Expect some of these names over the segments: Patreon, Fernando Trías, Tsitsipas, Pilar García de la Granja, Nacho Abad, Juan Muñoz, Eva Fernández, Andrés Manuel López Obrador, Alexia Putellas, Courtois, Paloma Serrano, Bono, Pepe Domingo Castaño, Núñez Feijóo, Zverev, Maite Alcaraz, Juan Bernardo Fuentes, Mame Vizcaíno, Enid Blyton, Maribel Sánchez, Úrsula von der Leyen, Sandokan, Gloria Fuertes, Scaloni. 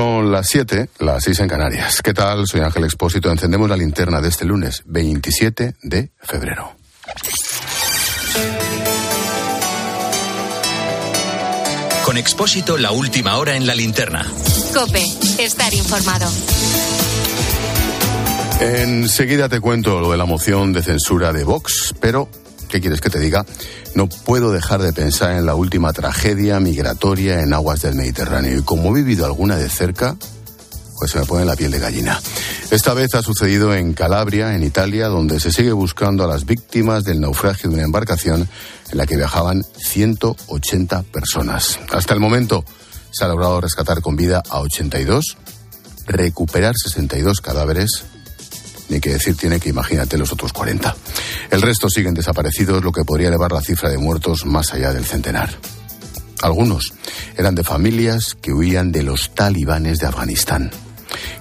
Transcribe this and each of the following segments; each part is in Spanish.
Son las 7, las 6 en Canarias. ¿Qué tal? Soy Ángel Expósito. Encendemos la linterna de este lunes, 27 de febrero. Con Expósito, la última hora en la linterna. COPE, estar informado. Enseguida te cuento lo de la moción de censura de Vox, pero, ¿qué quieres que te diga? No puedo dejar de pensar en la última tragedia migratoria en aguas del Mediterráneo. Y como he vivido alguna de cerca, pues se me pone la piel de gallina. Esta vez ha sucedido en Calabria, en Italia, donde se sigue buscando a las víctimas del naufragio de una embarcación en la que viajaban 180 personas. Hasta el momento se ha logrado rescatar con vida a 82, recuperar 62 cadáveres, ni que decir tiene que imagínate los otros 40. El resto siguen desaparecidos, lo que podría elevar la cifra de muertos más allá del centenar. Algunos eran de familias que huían de los talibanes de Afganistán.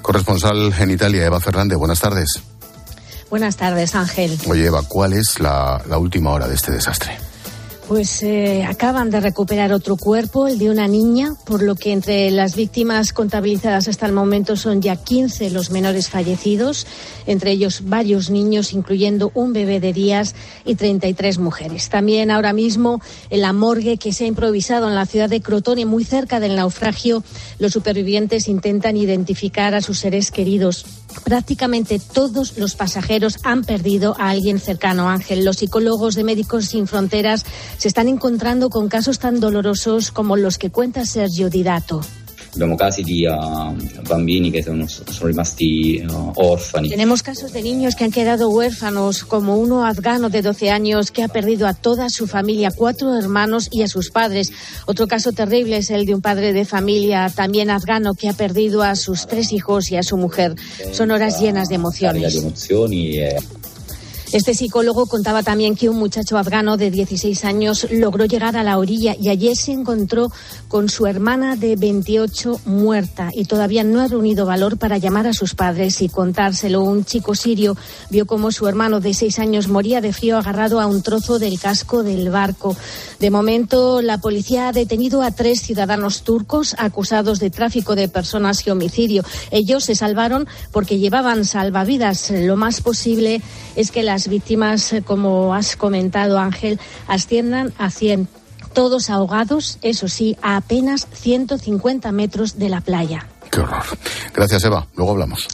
Corresponsal en Italia, Eva Fernández, buenas tardes. Buenas tardes, Ángel. Oye, Eva, ¿cuál es la última hora de este desastre? Pues acaban de recuperar otro cuerpo, el de una niña, por lo que entre las víctimas contabilizadas hasta el momento son ya 15 los menores fallecidos, entre ellos varios niños, incluyendo un bebé de días, y 33 mujeres. También ahora mismo en la morgue que se ha improvisado en la ciudad de Crotone, muy cerca del naufragio, los supervivientes intentan identificar a sus seres queridos. Prácticamente todos los pasajeros han perdido a alguien cercano, Ángel. Los psicólogos de Médicos Sin Fronteras se están encontrando con casos tan dolorosos como los que cuenta Sergio Didato. Tenemos casos de niños que han quedado huérfanos, como uno afgano de 12 años que ha perdido a toda su familia, 4 hermanos y a sus padres. Otro caso terrible es el de un padre de familia, también afgano, que ha perdido a sus 3 hijos y a su mujer. Son horas llenas de emociones. Este psicólogo contaba también que un muchacho afgano de 16 años logró llegar a la orilla y ayer se encontró con su hermana de 28 muerta y todavía no ha reunido valor para llamar a sus padres y contárselo. Un chico sirio vio cómo su hermano de 6 años moría de frío agarrado a un trozo del casco del barco. De momento, la policía ha detenido a 3 ciudadanos turcos acusados de tráfico de personas y homicidio. Ellos se salvaron porque llevaban salvavidas. Lo más posible es que las víctimas, como has comentado, Ángel, asciendan a 100, todos ahogados, eso sí, a apenas 150 metros de la playa. ¡Qué horror! Gracias, Eva. Luego hablamos.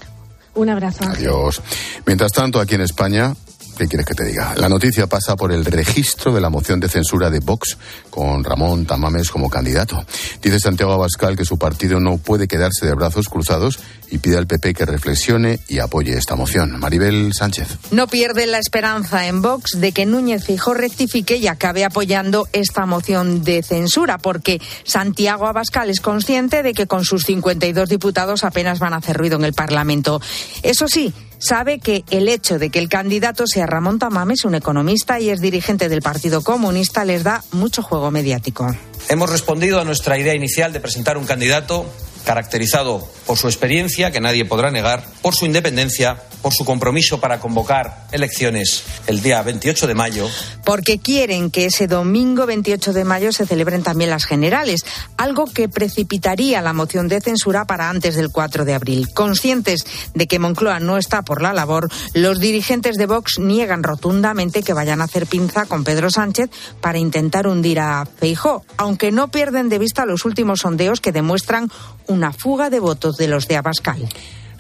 Un abrazo, Ángel. Adiós. Mientras tanto, aquí en España, ¿qué quieres que te diga? La noticia pasa por el registro de la moción de censura de Vox con Ramón Tamames como candidato. Dice Santiago Abascal que su partido no puede quedarse de brazos cruzados y pide al PP que reflexione y apoye esta moción. Maribel Sánchez. No pierde la esperanza en Vox de que Núñez Feijóo rectifique y acabe apoyando esta moción de censura, porque Santiago Abascal es consciente de que con sus 52 diputados apenas van a hacer ruido en el Parlamento. Eso sí, sabe que el hecho de que el candidato sea Ramón Tamames, un economista y es dirigente del Partido Comunista, les da mucho juego mediático. Hemos respondido a nuestra idea inicial de presentar un candidato caracterizado por su experiencia, que nadie podrá negar, por su independencia, por su compromiso para convocar elecciones el día 28 de mayo. Porque quieren que ese domingo 28 de mayo se celebren también las generales, algo que precipitaría la moción de censura para antes del 4 de abril. Conscientes de que Moncloa no está por la labor, los dirigentes de Vox niegan rotundamente que vayan a hacer pinza con Pedro Sánchez para intentar hundir a Feijóo, aunque no pierden de vista los últimos sondeos que demuestran una fuga de votos de los de Abascal.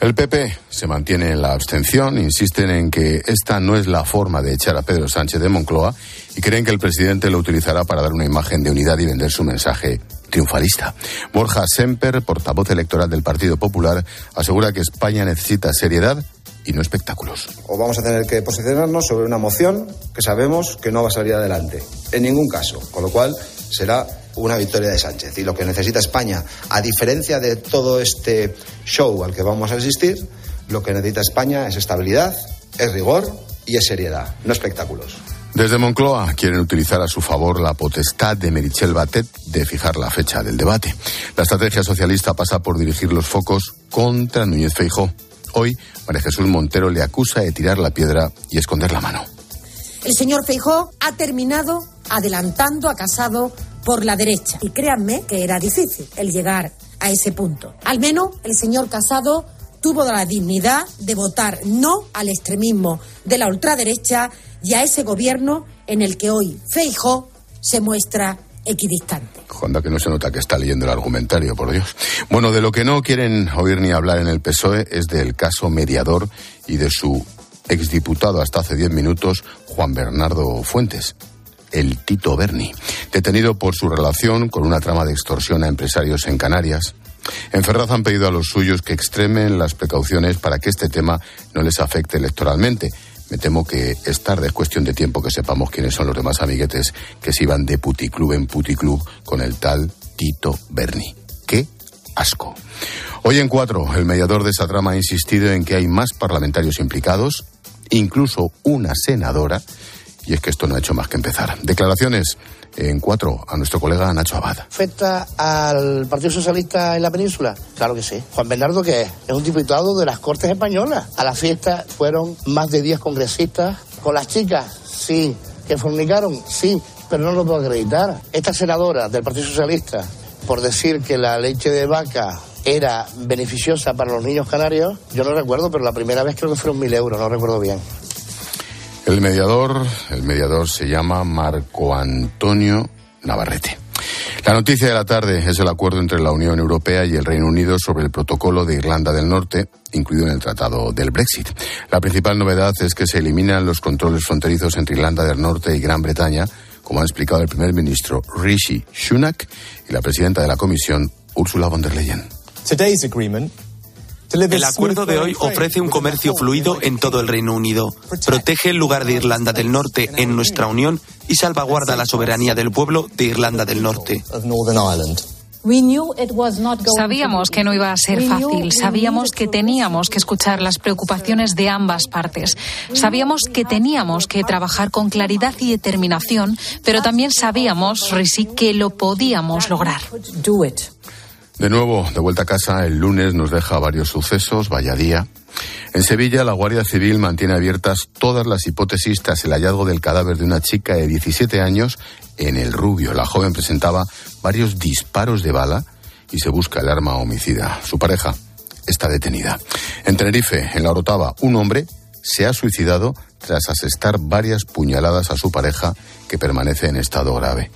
El PP se mantiene en la abstención, insisten en que esta no es la forma de echar a Pedro Sánchez de Moncloa y creen que el presidente lo utilizará para dar una imagen de unidad y vender su mensaje triunfalista. Borja Semper, portavoz electoral del Partido Popular, asegura que España necesita seriedad y no espectáculos. O vamos a tener que posicionarnos sobre una moción que sabemos que no va a salir adelante, en ningún caso, con lo cual será una victoria de Sánchez. Y lo que necesita España, a diferencia de todo este show al que vamos a asistir, lo que necesita España es estabilidad, es rigor y es seriedad, no espectáculos. Desde Moncloa quieren utilizar a su favor la potestad de Meritxell Batet de fijar la fecha del debate. La estrategia socialista pasa por dirigir los focos contra Núñez Feijóo. Hoy, María Jesús Montero le acusa de tirar la piedra y esconder la mano. El señor Feijóo ha terminado adelantando a Casado por la derecha. Y créanme que era difícil el llegar a ese punto. Al menos el señor Casado tuvo la dignidad de votar no al extremismo de la ultraderecha y a ese gobierno en el que hoy Feijóo se muestra equidistante. Juanda, que no se nota que está leyendo el argumentario, por Dios. Bueno, de lo que no quieren oír ni hablar en el PSOE es del caso mediador y de su exdiputado hasta hace 10 minutos, Juan Bernardo Fuentes, el Tito Berni, detenido por su relación con una trama de extorsión a empresarios en Canarias. En Ferraz han pedido a los suyos que extremen las precauciones para que este tema no les afecte electoralmente. Me temo que es tarde, es cuestión de tiempo que sepamos quiénes son los demás amiguetes que se iban de puticlub en puticlub con el tal Tito Berni. ¡Qué asco! Hoy en 4, el mediador de esa trama ha insistido en que hay más parlamentarios implicados, incluso una senadora, y es que esto no ha hecho más que empezar. Declaraciones en 4 a nuestro colega Nacho Abad. ¿Afecta al Partido Socialista en la península? Claro que sí. Juan Bernardo, que es un diputado de las Cortes Españolas. A la fiesta fueron más de 10 congresistas. ¿Con las chicas? Sí. ¿Que fornicaron? Sí, pero no lo puedo acreditar. Esta senadora del Partido Socialista, por decir que la leche de vaca era beneficiosa para los niños canarios, yo no recuerdo, pero la primera vez creo que fueron 1.000 euros, no recuerdo bien. El mediador se llama Marco Antonio Navarrete. La noticia de la tarde es el acuerdo entre la Unión Europea y el Reino Unido sobre el protocolo de Irlanda del Norte, incluido en el tratado del Brexit. La principal novedad es que se eliminan los controles fronterizos entre Irlanda del Norte y Gran Bretaña, como ha explicado el primer ministro Rishi Sunak y la presidenta de la Comisión, Úrsula von der Leyen. Today's agreement. El acuerdo de hoy ofrece un comercio fluido en todo el Reino Unido, protege el lugar de Irlanda del Norte en nuestra Unión y salvaguarda la soberanía del pueblo de Irlanda del Norte. Sabíamos que no iba a ser fácil, sabíamos que teníamos que escuchar las preocupaciones de ambas partes, sabíamos que teníamos que trabajar con claridad y determinación, pero también sabíamos, Rishi, que lo podíamos lograr. De nuevo, de vuelta a casa, el lunes nos deja varios sucesos, vaya día. En Sevilla, la Guardia Civil mantiene abiertas todas las hipótesis tras el hallazgo del cadáver de una chica de 17 años en El Rubio. La joven presentaba varios disparos de bala y se busca el arma homicida. Su pareja está detenida. En Tenerife, en La Orotava, un hombre se ha suicidado tras asestar varias puñaladas a su pareja, que permanece en estado grave.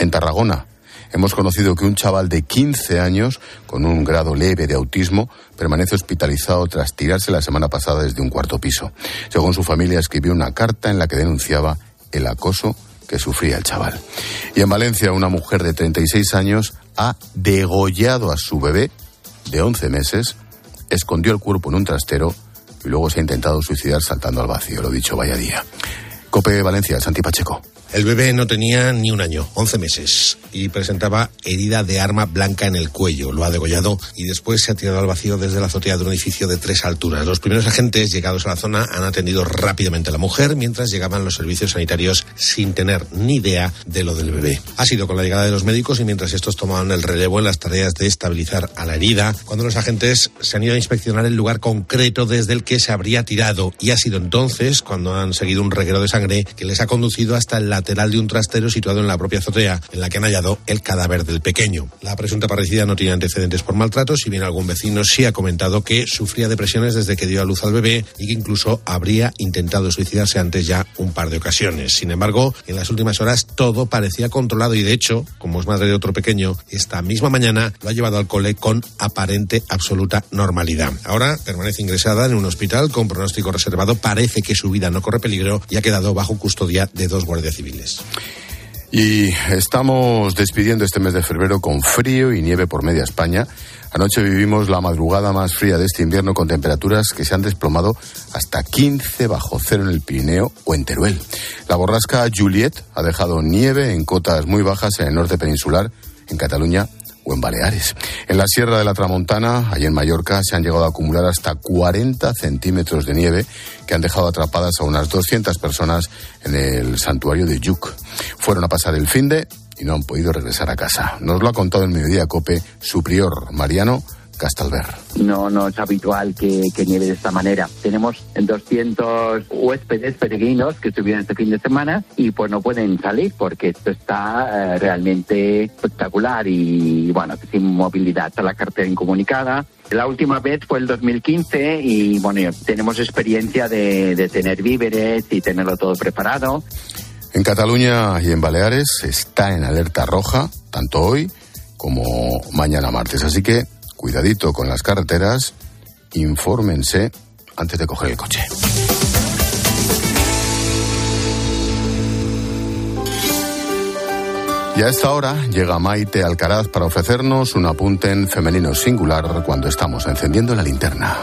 En Tarragona, hemos conocido que un chaval de 15 años, con un grado leve de autismo, permanece hospitalizado tras tirarse la semana pasada desde un cuarto piso. Según su familia, escribió una carta en la que denunciaba el acoso que sufría el chaval. Y en Valencia, una mujer de 36 años ha degollado a su bebé de 11 meses, escondió el cuerpo en un trastero y luego se ha intentado suicidar saltando al vacío. Lo dicho, vaya día. COPE Valencia, Santi Pacheco. El bebé no tenía ni un año, 11 meses, y presentaba herida de arma blanca en el cuello. Lo ha degollado y después se ha tirado al vacío desde la azotea de un edificio de 3 alturas. Los primeros agentes llegados a la zona han atendido rápidamente a la mujer mientras llegaban los servicios sanitarios sin tener ni idea de lo del bebé. Ha sido con la llegada de los médicos y mientras estos tomaban el relevo en las tareas de estabilizar a la herida, cuando los agentes se han ido a inspeccionar el lugar concreto desde el que se habría tirado, y ha sido entonces cuando han seguido un reguero de sangre que les ha conducido hasta el lateral de un trastero situado en la propia azotea, en la que han hallado el cadáver del pequeño. La presunta parricida no tiene antecedentes por maltrato, si bien algún vecino sí ha comentado que sufría depresiones desde que dio a luz al bebé y que incluso habría intentado suicidarse antes ya un par de ocasiones. Sin embargo, en las últimas horas todo parecía controlado y, de hecho, como es madre de otro pequeño, esta misma mañana lo ha llevado al cole con aparente absoluta normalidad. Ahora permanece ingresada en un hospital con pronóstico reservado, parece que su vida no corre peligro y ha quedado bajo custodia de 2 guardias civiles. Y estamos despidiendo este mes de febrero con frío y nieve por media España. Anoche vivimos la madrugada más fría de este invierno con temperaturas que se han desplomado hasta 15 bajo cero en el Pirineo o en Teruel. La borrasca Juliet ha dejado nieve en cotas muy bajas en el norte peninsular, en Cataluña o en Baleares. En la Sierra de la Tramontana, allí en Mallorca, se han llegado a acumular hasta 40 centímetros de nieve que han dejado atrapadas a unas 200 personas en el santuario de Lluc. Fueron a pasar el finde y no han podido regresar a casa. Nos lo ha contado en Mediodía COPE su prior, Mariano Castalver. No es habitual que nieve de esta manera. Tenemos 200 huéspedes peregrinos que estuvieron este fin de semana y pues no pueden salir porque esto está realmente espectacular y bueno, sin movilidad, está la cartera incomunicada. La última vez fue el 2015 y bueno, tenemos experiencia de tener víveres y tenerlo todo preparado. En Cataluña y en Baleares está en alerta roja, tanto hoy como mañana martes. Así que cuidadito con las carreteras, infórmense antes de coger el coche. Y a esta hora llega Maite Alcaraz para ofrecernos un apunte en femenino singular cuando estamos encendiendo la linterna.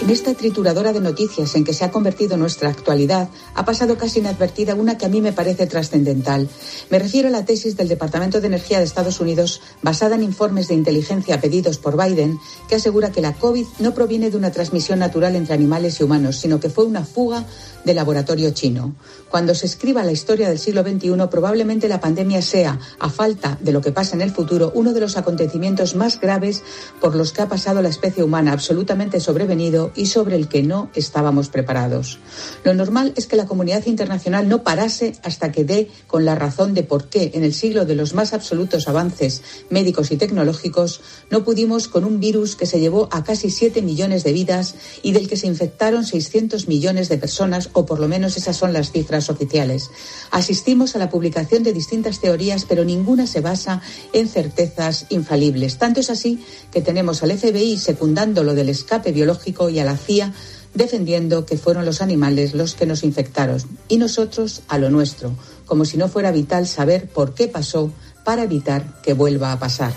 En esta trituradora de noticias en que se ha convertido nuestra actualidad, ha pasado casi inadvertida una que a mí me parece trascendental. Me refiero a la tesis del Departamento de Energía de Estados Unidos, basada en informes de inteligencia pedidos por Biden, que asegura que la COVID no proviene de una transmisión natural entre animales y humanos, sino que fue una fuga de laboratorio chino. Cuando se escriba la historia del siglo XXI, probablemente la pandemia sea, a falta de lo que pasa en el futuro, uno de los acontecimientos más graves por los que ha pasado la especie humana, absolutamente sobrevenido y sobre el que no estábamos preparados. Lo normal es que la comunidad internacional no parase hasta que dé con la razón de por qué, en el siglo de los más absolutos avances médicos y tecnológicos, no pudimos con un virus que se llevó a casi 7 millones de vidas y del que se infectaron 600 millones de personas, o por lo menos esas son las cifras oficiales. Asistimos a la publicación de distintas teorías, pero ninguna se basa en certezas infalibles. Tanto es así que tenemos al FBI secundando lo del escape biológico y a la CIA defendiendo que fueron los animales los que nos infectaron y nosotros a lo nuestro, como si no fuera vital saber por qué pasó para evitar que vuelva a pasar.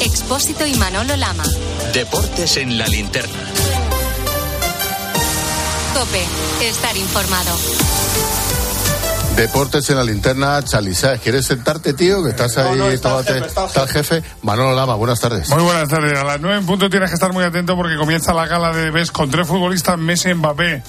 Expósito y Manolo Lama. Deportes en la linterna. COPE. Estar informado. Deportes en la linterna, Chalisá. ¿Quieres sentarte, tío? Que estás ahí, no, está el jefe. Manolo Lama, buenas tardes. Muy buenas tardes. A las 9:00 tienes que estar muy atento porque comienza la gala de best con 3 futbolistas, Messi, Mbappé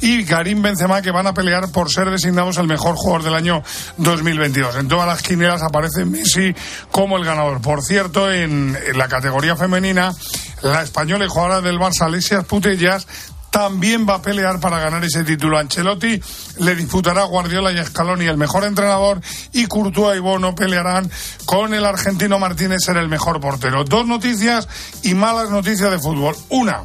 y Karim Benzema, que van a pelear por ser designados el mejor jugador del año 2022. En todas las quinielas aparece Messi como el ganador. Por cierto, en la categoría femenina, la española y jugadora del Barça, Alexia Putellas, también va a pelear para ganar ese título. Ancelotti le disputará a Guardiola y Scaloni el mejor entrenador, y Courtois y Bono pelearán con el argentino Martínez en el mejor portero. Dos noticias y malas noticias de fútbol. Una,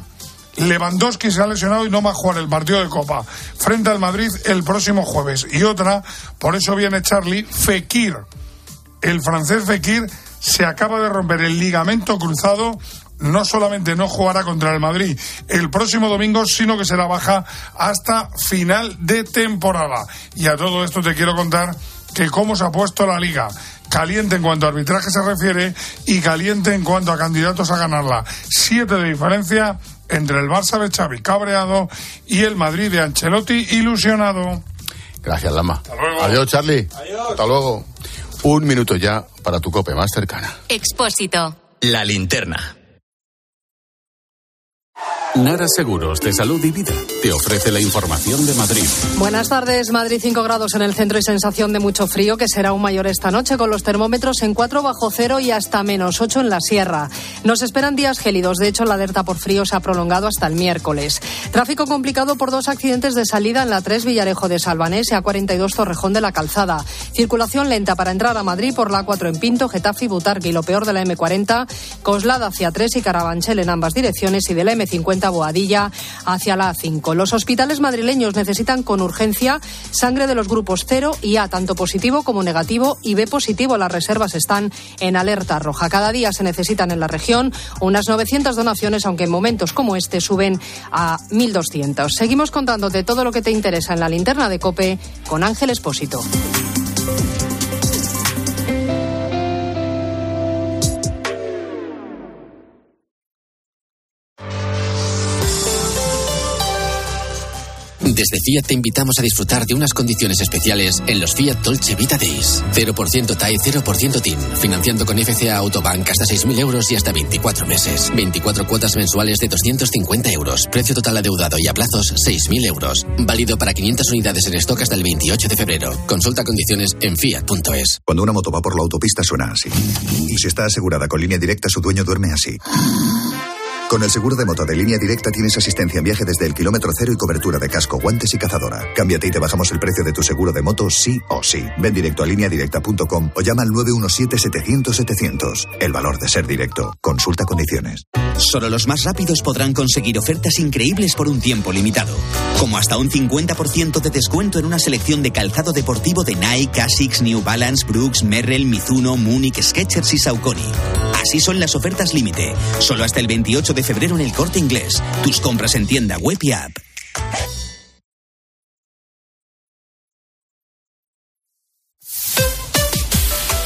Lewandowski se ha lesionado y no va a jugar el partido de Copa frente al Madrid el próximo jueves. Y otra, por eso viene Charlie, Fekir. El francés Fekir se acaba de romper el ligamento cruzado. No solamente no jugará contra el Madrid el próximo domingo, sino que será baja hasta final de temporada. Y a todo esto te quiero contar que cómo se ha puesto la Liga. Caliente en cuanto a arbitraje se refiere y caliente en cuanto a candidatos a ganarla. 7 de diferencia entre el Barça de Xavi, cabreado, y el Madrid de Ancelotti, ilusionado. Gracias, Lama. Hasta luego. Adiós, Charlie. Adiós. Hasta luego. Un minuto ya para tu cope más cercana. Expósito. La linterna. Nara Seguros de Salud y Vida te ofrece la información de Madrid. Buenas tardes. Madrid, 5 grados en el centro y sensación de mucho frío, que será aún mayor esta noche, con los termómetros en 4 bajo cero y hasta -8 en la sierra. Nos esperan días gélidos. De hecho, la alerta por frío se ha prolongado hasta el miércoles. Tráfico complicado por 2 accidentes de salida en la 3 Villarejo de Salvanés y A42 Torrejón de la Calzada. Circulación lenta para entrar a Madrid por la A4 en Pinto, Getafe y Butarque, y lo peor de la M40, Coslada hacia 3 y Carabanchel en ambas direcciones, y de la M50 Boadilla hacia la A5. Los hospitales madrileños necesitan con urgencia sangre de los grupos 0 y A, tanto positivo como negativo, y B positivo. Las reservas están en alerta roja. Cada día se necesitan en la región unas 900 donaciones, aunque en momentos como este suben a 1.200. Seguimos contándote todo lo que te interesa en la linterna de COPE con Ángel Expósito. Desde Fiat te invitamos a disfrutar de unas condiciones especiales en los Fiat Dolce Vita Days. 0% TAE, 0% TIN. Financiando con FCA Autobank hasta 6.000 euros y hasta 24 meses. 24 cuotas mensuales de 250 euros. Precio total adeudado y a plazos 6.000 euros. Válido para 500 unidades en stock hasta el 28 de febrero. Consulta condiciones en Fiat.es. Cuando una moto va por la autopista suena así. Y si está asegurada con Línea Directa, su dueño duerme así. Con el seguro de moto de Línea Directa tienes asistencia en viaje desde el kilómetro cero y cobertura de casco, guantes y cazadora. Cámbiate y te bajamos el precio de tu seguro de moto sí o sí. Ven directo a lineadirecta.com o llama al 917-700-700. El valor de ser directo. Consulta condiciones. Solo los más rápidos podrán conseguir ofertas increíbles por un tiempo limitado. Como hasta un 50% de descuento en una selección de calzado deportivo de Nike, Asics, New Balance, Brooks, Merrell, Mizuno, Munich, Skechers y Saucony. Así son las ofertas límite. Solo hasta el 28 de febrero en El Corte Inglés. Tus compras en tienda, web y app.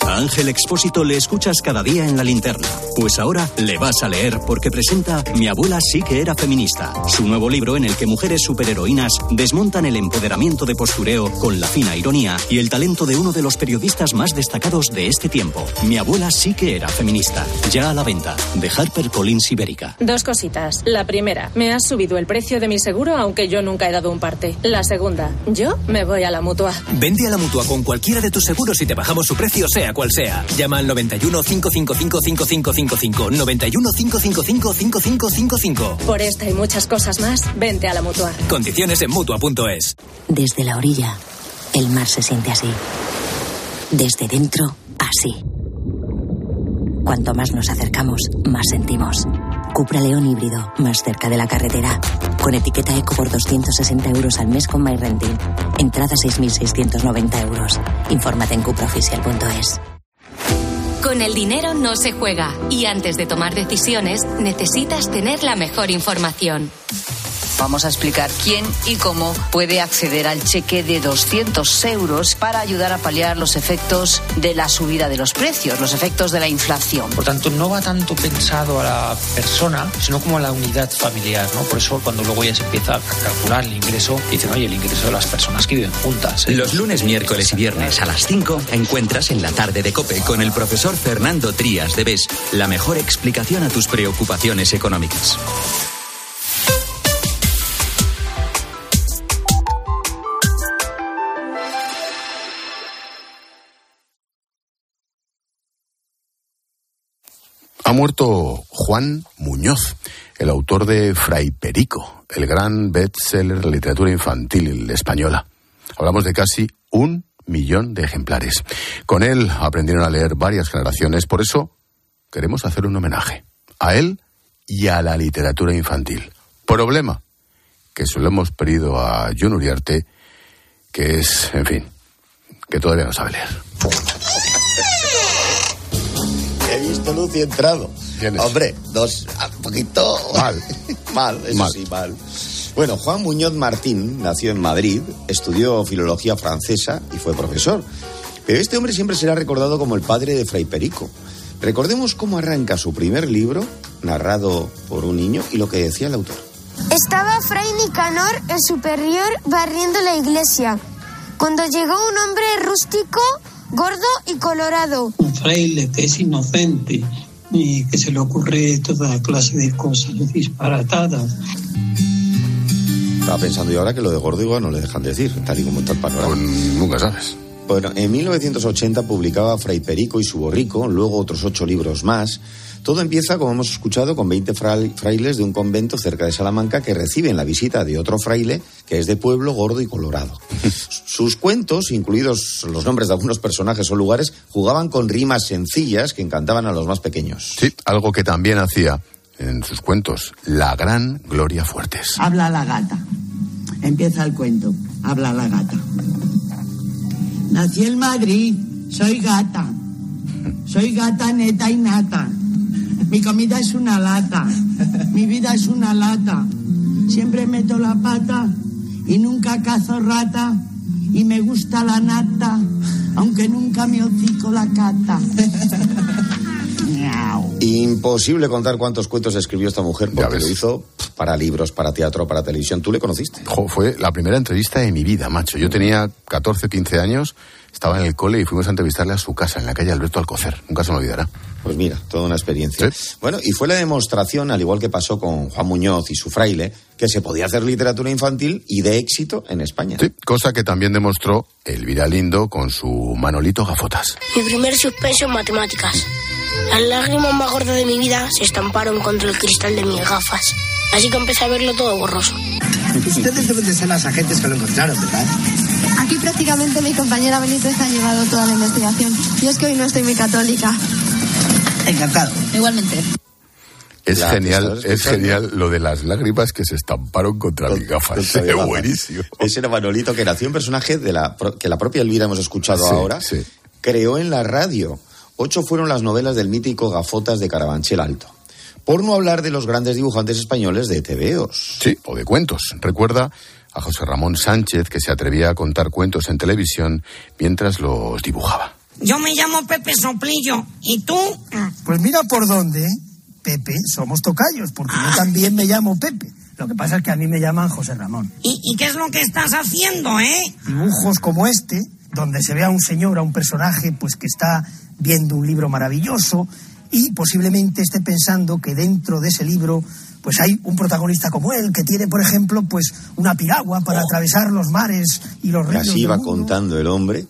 A Ángel Expósito le escuchas cada día en La Linterna. Pues ahora le vas a leer porque presenta Mi abuela sí que era feminista, su nuevo libro en el que mujeres superheroínas desmontan el empoderamiento de postureo con la fina ironía y el talento de uno de los periodistas más destacados de este tiempo. Mi abuela sí que era feminista. Ya a la venta, de HarperCollins Ibérica. Dos cositas. La primera, me has subido el precio de mi seguro aunque yo nunca he dado un parte. La segunda, yo me voy a la Mutua. Vende a la Mutua con cualquiera de tus seguros y te bajamos su precio, sea cual sea. Llama al 91 555 5555 91 555 5555. Por esta y muchas cosas más, vente a la Mutua. Condiciones en Mutua.es. Desde la orilla, el mar se siente así. Desde dentro, así. Cuanto más nos acercamos, más sentimos. Cupra León híbrido, más cerca de la carretera. Con etiqueta Eco por 260 euros al mes con MyRenting. Entrada 6.690 euros. Infórmate en cupraoficial.es. Con el dinero no se juega. Y antes de tomar decisiones, necesitas tener la mejor información. Vamos a explicar quién y cómo puede acceder al cheque de 200 euros para ayudar a paliar los efectos de la subida de los precios, los efectos de la inflación. Por tanto, no va tanto pensado a la persona, sino como a la unidad familiar, ¿no? Por eso, cuando luego ya se empieza a calcular el ingreso, dicen, oye, el ingreso de las personas que viven juntas, ¿eh? Los lunes, miércoles y viernes a las 5 encuentras en La Tarde de COPE con el profesor Fernando Trías de BES la mejor explicación a tus preocupaciones económicas. Ha muerto Juan Muñoz, el autor de Fray Perico, el gran bestseller de literatura infantil española. Hablamos de casi 1 millón de ejemplares. Con él aprendieron a leer varias generaciones, por eso queremos hacer un homenaje a él y a la literatura infantil. Problema que se lo hemos pedido a Jun Uriarte, que es, en fin, que todavía no sabe leer. He visto luz y entrado. Hombre, dos, un poquito... Mal. Bueno, Juan Muñoz Martín nació en Madrid, estudió filología francesa y fue profesor. Pero este hombre siempre será recordado como el padre de Fray Perico. Recordemos cómo arranca su primer libro, narrado por un niño, y lo que decía el autor. Estaba Fray Nicanor, el superior, barriendo la iglesia, cuando llegó un hombre rústico, gordo y colorado. Un fraile que es inocente y que se le ocurre toda clase de cosas disparatadas. Estaba pensando yo ahora que lo de gordo igual no le dejan decir, tal y como está el panorama. Pues nunca sabes. Bueno, en 1980 publicaba Fray Perico y su borrico, luego otros 8 libros más. Todo empieza, como hemos escuchado, con 20 frailes de un convento cerca de Salamanca que reciben la visita de otro fraile que es de pueblo, gordo y colorado. Sus cuentos, incluidos los nombres de algunos personajes o lugares, jugaban con rimas sencillas que encantaban a los más pequeños. Sí, algo que también hacía en sus cuentos la gran Gloria Fuertes. Habla la gata. Empieza el cuento. Habla la gata. Nací en Madrid. Soy gata. Soy gata neta y nata. Mi comida es una lata, mi vida es una lata. Siempre meto la pata y nunca cazo rata. y me gusta la nata, aunque nunca me hocico la cata. Imposible contar cuántos cuentos escribió esta mujer, porque lo hizo para libros, para teatro, para televisión. ¿Tú le conociste? Jo, fue la primera entrevista de mi vida, macho. Yo tenía 14, 15 años, estaba en el cole y fuimos a entrevistarle a su casa, en la calle Alberto Alcocer. Nunca se me olvidará. Pues mira, toda una experiencia. ¿Sí? Bueno, y fue la demostración, al igual que pasó con Juan Muñoz y su fraile, que se podía hacer literatura infantil y de éxito en España. Sí, cosa que también demostró Elvira Lindo con su Manolito Gafotas. Mi primer suspenso en matemáticas. Las lágrimas más gordas de mi vida se estamparon contra el cristal de mis gafas. Así que empecé a verlo todo borroso. Ustedes deben de ser las agentes que lo encontraron, ¿verdad? Aquí prácticamente mi compañera Benítez ha llevado toda la investigación. Yo es que hoy no estoy muy católica. Encantado. Igualmente. Es genial lo de las lágrimas que se estamparon contra mis gafas. Es buenísimo. Ese era Manolito, que nació un personaje que la propia Elvira hemos escuchado ahora. Sí. Creó en la radio. 8 fueron las novelas del mítico Gafotas de Carabanchel Alto. Por no hablar de los grandes dibujantes españoles de tebeos. Sí, o de cuentos. Recuerda a José Ramón Sánchez, que se atrevía a contar cuentos en televisión mientras los dibujaba. Yo me llamo Pepe Soplillo, ¿y tú? Pues mira por dónde, Pepe, somos tocayos, porque yo también me llamo Pepe. Lo que pasa es que a mí me llaman José Ramón. ¿Y qué es lo que estás haciendo, Dibujos como este, donde se ve a un señor, a un personaje, pues que está viendo un libro maravilloso y posiblemente esté pensando que dentro de ese libro pues hay un protagonista como él, que tiene, por ejemplo, pues una piragua para atravesar los mares y los ríos. Así iba contando el hombre.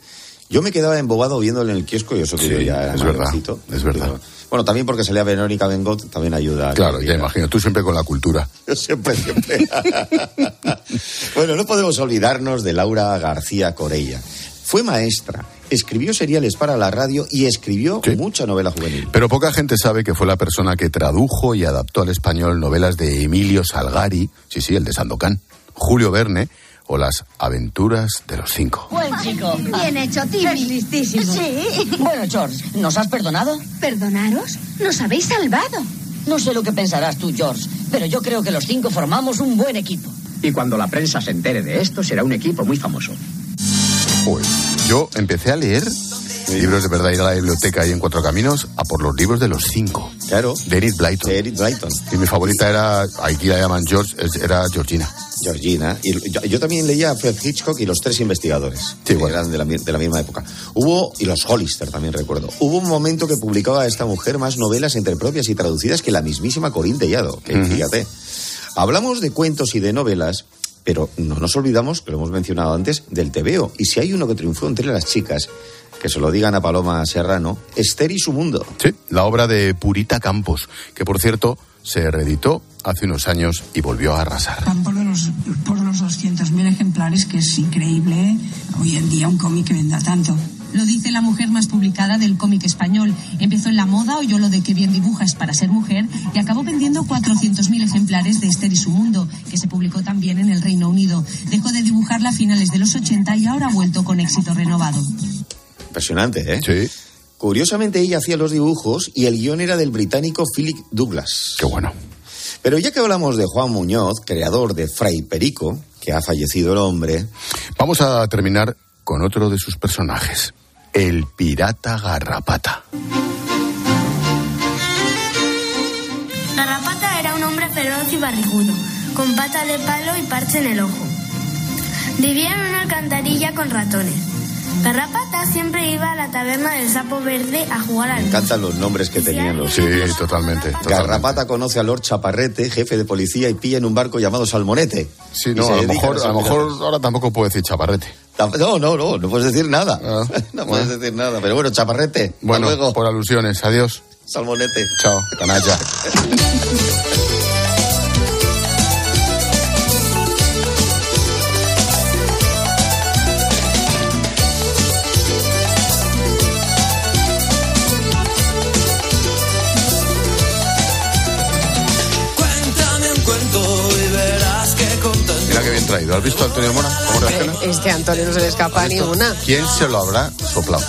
Yo me quedaba embobado viéndole en el kiosco y eso que yo ya era malecito. Es verdad. Bueno, también porque salía Verónica Bengot, también ayuda. Claro, ya imagino. Tú siempre con la cultura. Yo siempre. Bueno, no podemos olvidarnos de Laura García Corella. Fue maestra, escribió seriales para la radio y escribió mucha novela juvenil. Pero poca gente sabe que fue la persona que tradujo y adaptó al español novelas de Emilio Salgari, el de Sandokan, Julio Verne o Las aventuras de los 5. Buen chico. Bien hecho, Timmy. Listísimo. Sí. Bueno, George, ¿nos has perdonado? ¿Perdonaros? Nos habéis salvado. No sé lo que pensarás tú, George, pero yo creo que los 5 formamos un buen equipo. Y cuando la prensa se entere de esto, será un equipo muy famoso. Pues yo empecé a leer libros de verdad, ir a la biblioteca y en Cuatro Caminos a por los libros de los 5. Claro. De Enid Blyton. Y mi favorita era, aquí la llaman George, era Georgina. Y yo también leía a Fred Hitchcock y Los tres investigadores, que eran de la misma época. Y los Hollister también recuerdo. Hubo un momento que publicaba esta mujer más novelas entre propias y traducidas que la mismísima Corín Tellado, que fíjate. Hablamos de cuentos y de novelas, pero no nos olvidamos, que lo hemos mencionado antes, del tebeo. Y si hay uno que triunfó entre las chicas, que se lo digan a Paloma Serrano, Esther y su mundo. Sí, la obra de Purita Campos, que por cierto se reeditó hace unos años y volvió a arrasar. Van por los 200.000 ejemplares, que es increíble hoy en día un cómic que venda tanto. Lo dice la mujer más publicada del cómic español. Empezó en la moda, oyó lo de que bien dibujas para ser mujer y acabó vendiendo 400.000 ejemplares de Esther y su mundo, que se publicó también en el Reino Unido. Dejó de dibujarla a finales de los 80 y ahora ha vuelto con éxito renovado. Impresionante, Sí. Curiosamente ella hacía los dibujos y el guión era del británico Philip Douglas. Qué bueno. Pero ya que hablamos de Juan Muñoz, creador de Fray Perico, que ha fallecido el hombre, vamos a terminar con otro de sus personajes. El pirata Garrapata. Garrapata era un hombre feroz y barrigudo, con pata de palo y parche en el ojo. Vivía en una alcantarilla con ratones. Garrapata siempre iba a la taberna del Sapo Verde a jugar al... Me encantan los nombres que tenían los... Sí, totalmente. Garrapata conoce a Lord Chaparrete, jefe de policía, y pilla en un barco llamado Salmonete. Sí, no, a lo mejor ahora tampoco puedo decir Chaparrete. No puedes decir nada. No puedes decir nada. Pero bueno, Chaparrete. Bueno, luego. Por alusiones. Adiós. Salmonete. Chao, canalla. ¿Lo has visto, Antonio Mora? ¿Cómo reacciona? Es que a Antonio no se le escapa ni una. ¿Quién se lo habrá soplado?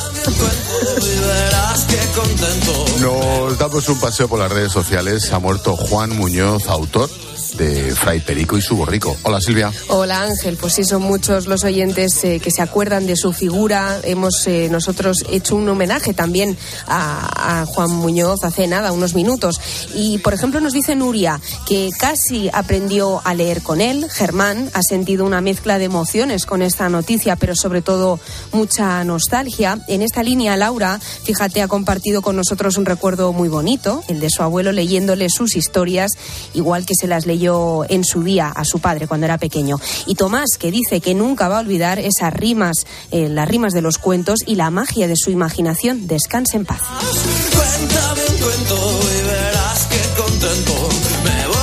Nos damos un paseo por las redes sociales. Ha muerto Juan Muñoz, autor de Fray Perico y su borrico. Hola, Silvia. Hola, Ángel. Pues sí, son muchos los oyentes que se acuerdan de su figura. Hemos nosotros hecho un homenaje también a Juan Muñoz hace nada, unos minutos. Y, por ejemplo, nos dice Nuria que casi aprendió a leer con él. Germán ha sentido una mezcla de emociones con esta noticia, pero sobre todo mucha nostalgia. En esta línea, Laura, fíjate, ha compartido con nosotros un recuerdo muy bonito, el de su abuelo leyéndole sus historias, igual que se las leyó en su día a su padre cuando era pequeño. Y Tomás, que dice que nunca va a olvidar esas rimas, las rimas de los cuentos y la magia de su imaginación. Descanse en paz. Cuéntame un cuento y verás qué contento me voy.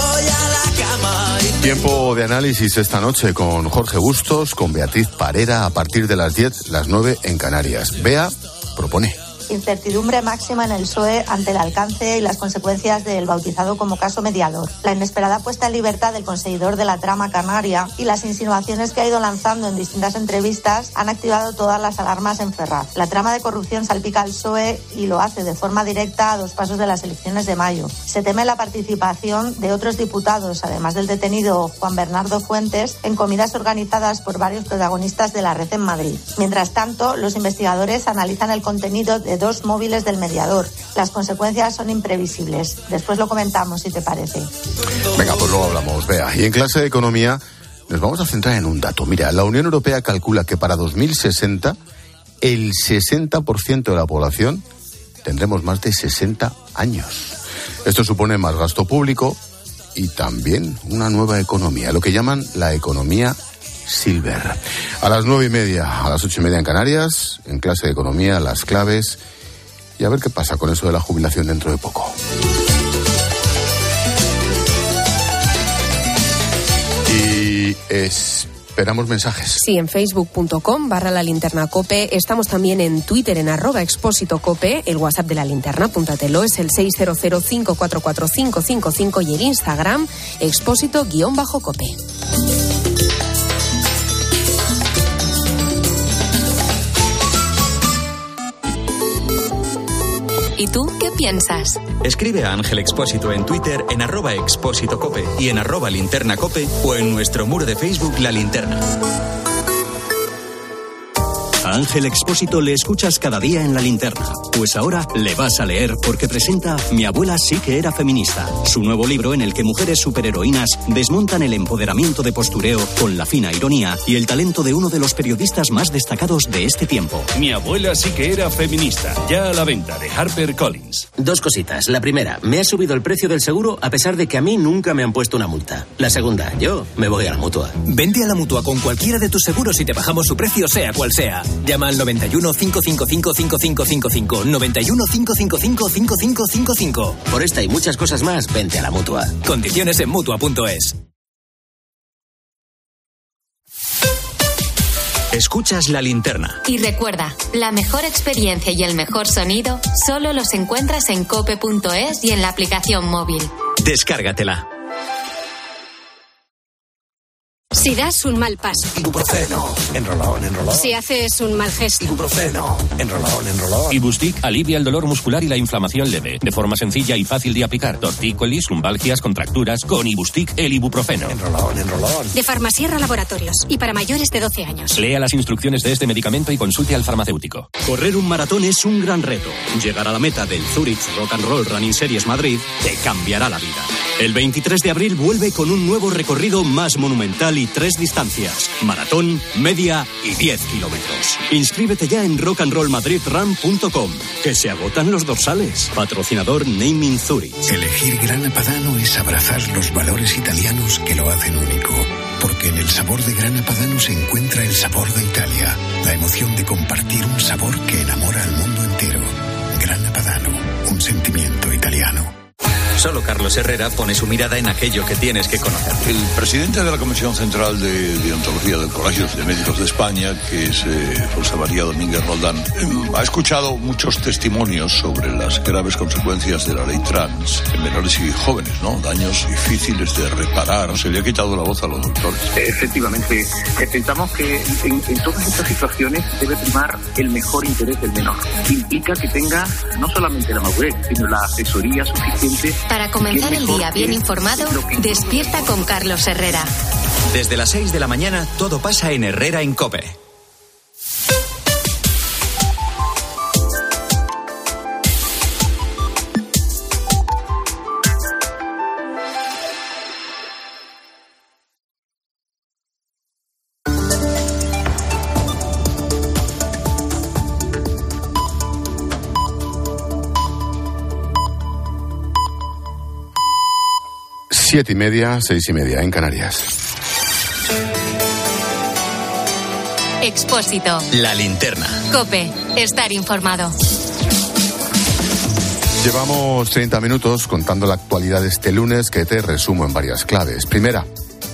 Tiempo de análisis esta noche con Jorge Bustos, con Beatriz Parera, a partir de las 10, las 9 en Canarias. Bea propone. Incertidumbre máxima en el PSOE ante el alcance y las consecuencias del bautizado como caso mediador. La inesperada puesta en libertad del conseguidor de la trama canaria y las insinuaciones que ha ido lanzando en distintas entrevistas han activado todas las alarmas en Ferraz. La trama de corrupción salpica al PSOE y lo hace de forma directa a dos pasos de las elecciones de mayo. Se teme la participación de otros diputados, además del detenido Juan Bernardo Fuentes, en comidas organizadas por varios protagonistas de la red en Madrid. Mientras tanto, los investigadores analizan el contenido de dos móviles del mediador. Las consecuencias son imprevisibles. Después lo comentamos, si te parece. Venga, pues luego hablamos, Bea. Y en clase de economía nos vamos a centrar en un dato. Mira, la Unión Europea calcula que para 2060 el 60% de la población tendremos más de 60 años. Esto supone más gasto público y también una nueva economía, lo que llaman la economía Silver. A las 9:30, a las 8:30 en Canarias, en clase de economía, las claves, y a ver qué pasa con eso de la jubilación dentro de poco. Y esperamos mensajes. Sí, en facebook.com/LaLinternaCope. Estamos también en Twitter, en @ExpósitoCope. El WhatsApp de La Linterna, apúntatelo, es el 600544555 y el Instagram, Expósito_Cope. ¿Y tú qué piensas? Escribe a Ángel Expósito en Twitter en @ExpósitoCope y en @LinternaCope o en nuestro muro de Facebook La Linterna. A Ángel Expósito le escuchas cada día en La Linterna. Pues ahora le vas a leer porque presenta Mi abuela sí que era feminista, su nuevo libro en el que mujeres superheroínas desmontan el empoderamiento de postureo con la fina ironía y el talento de uno de los periodistas más destacados de este tiempo. Mi abuela sí que era feminista, ya a la venta de HarperCollins. Dos cositas. La primera, me ha subido el precio del seguro a pesar de que a mí nunca me han puesto una multa. La segunda, yo me voy a la Mutua. Vende a la Mutua con cualquiera de tus seguros y te bajamos su precio sea cual sea. Llama al 91 555 5555, 91 555 5555. Por esta y muchas cosas más, vente a la Mutua. Condiciones en Mutua.es. Escuchas La Linterna. Y recuerda, la mejor experiencia y el mejor sonido solo los encuentras en cope.es y en la aplicación móvil. Descárgatela. Si das un mal paso, ibuprofeno, enrolón, enrolón. Si haces un mal gesto, ibuprofeno, enrolón, enrolón. Ibustic alivia el dolor muscular y la inflamación leve, de forma sencilla y fácil de aplicar. Tortícolis, lumbalgias, contracturas, con Ibustic el ibuprofeno. Enrolón, enrolón. De Farmasierra Laboratorios y para mayores de 12 años. Lea las instrucciones de este medicamento y consulte al farmacéutico. Correr un maratón es un gran reto. Llegar a la meta del Zurich Rock and Roll Running Series Madrid te cambiará la vida. El 23 de abril vuelve con un nuevo recorrido más monumental y 3 distancias, maratón, media y 10 kilómetros. Inscríbete ya en rockandrollmadridrun.com, que se agotan los dorsales. Patrocinador Naming Zurich. Elegir Gran Apadano es abrazar los valores italianos que lo hacen único. Porque en el sabor de Gran Apadano se encuentra el sabor de Italia. La emoción de compartir un sabor que enamora al mundo entero. Gran Apadano, un sentimiento italiano. Solo Carlos Herrera pone su mirada en aquello que tienes que conocer. El presidente de la Comisión Central de Deontología del Colegio de Médicos de España, que es Rosa María Domínguez Roldán, ha escuchado muchos testimonios sobre las graves consecuencias de la ley trans en menores y jóvenes, ¿no? Daños difíciles de reparar. Se le ha quitado la voz a los doctores. Efectivamente, pensamos que en todas estas situaciones debe primar el mejor interés del menor. Implica que tenga no solamente la madurez, sino la asesoría suficiente Para comenzar el día bien informado, despierta con Carlos Herrera. Desde las 6 de la mañana, todo pasa en Herrera en COPE. Siete y media, 6:30 en Canarias. Expósito. La linterna. COPE. Estar informado. Llevamos 30 minutos contando la actualidad de este lunes, que te resumo en varias claves. Primera,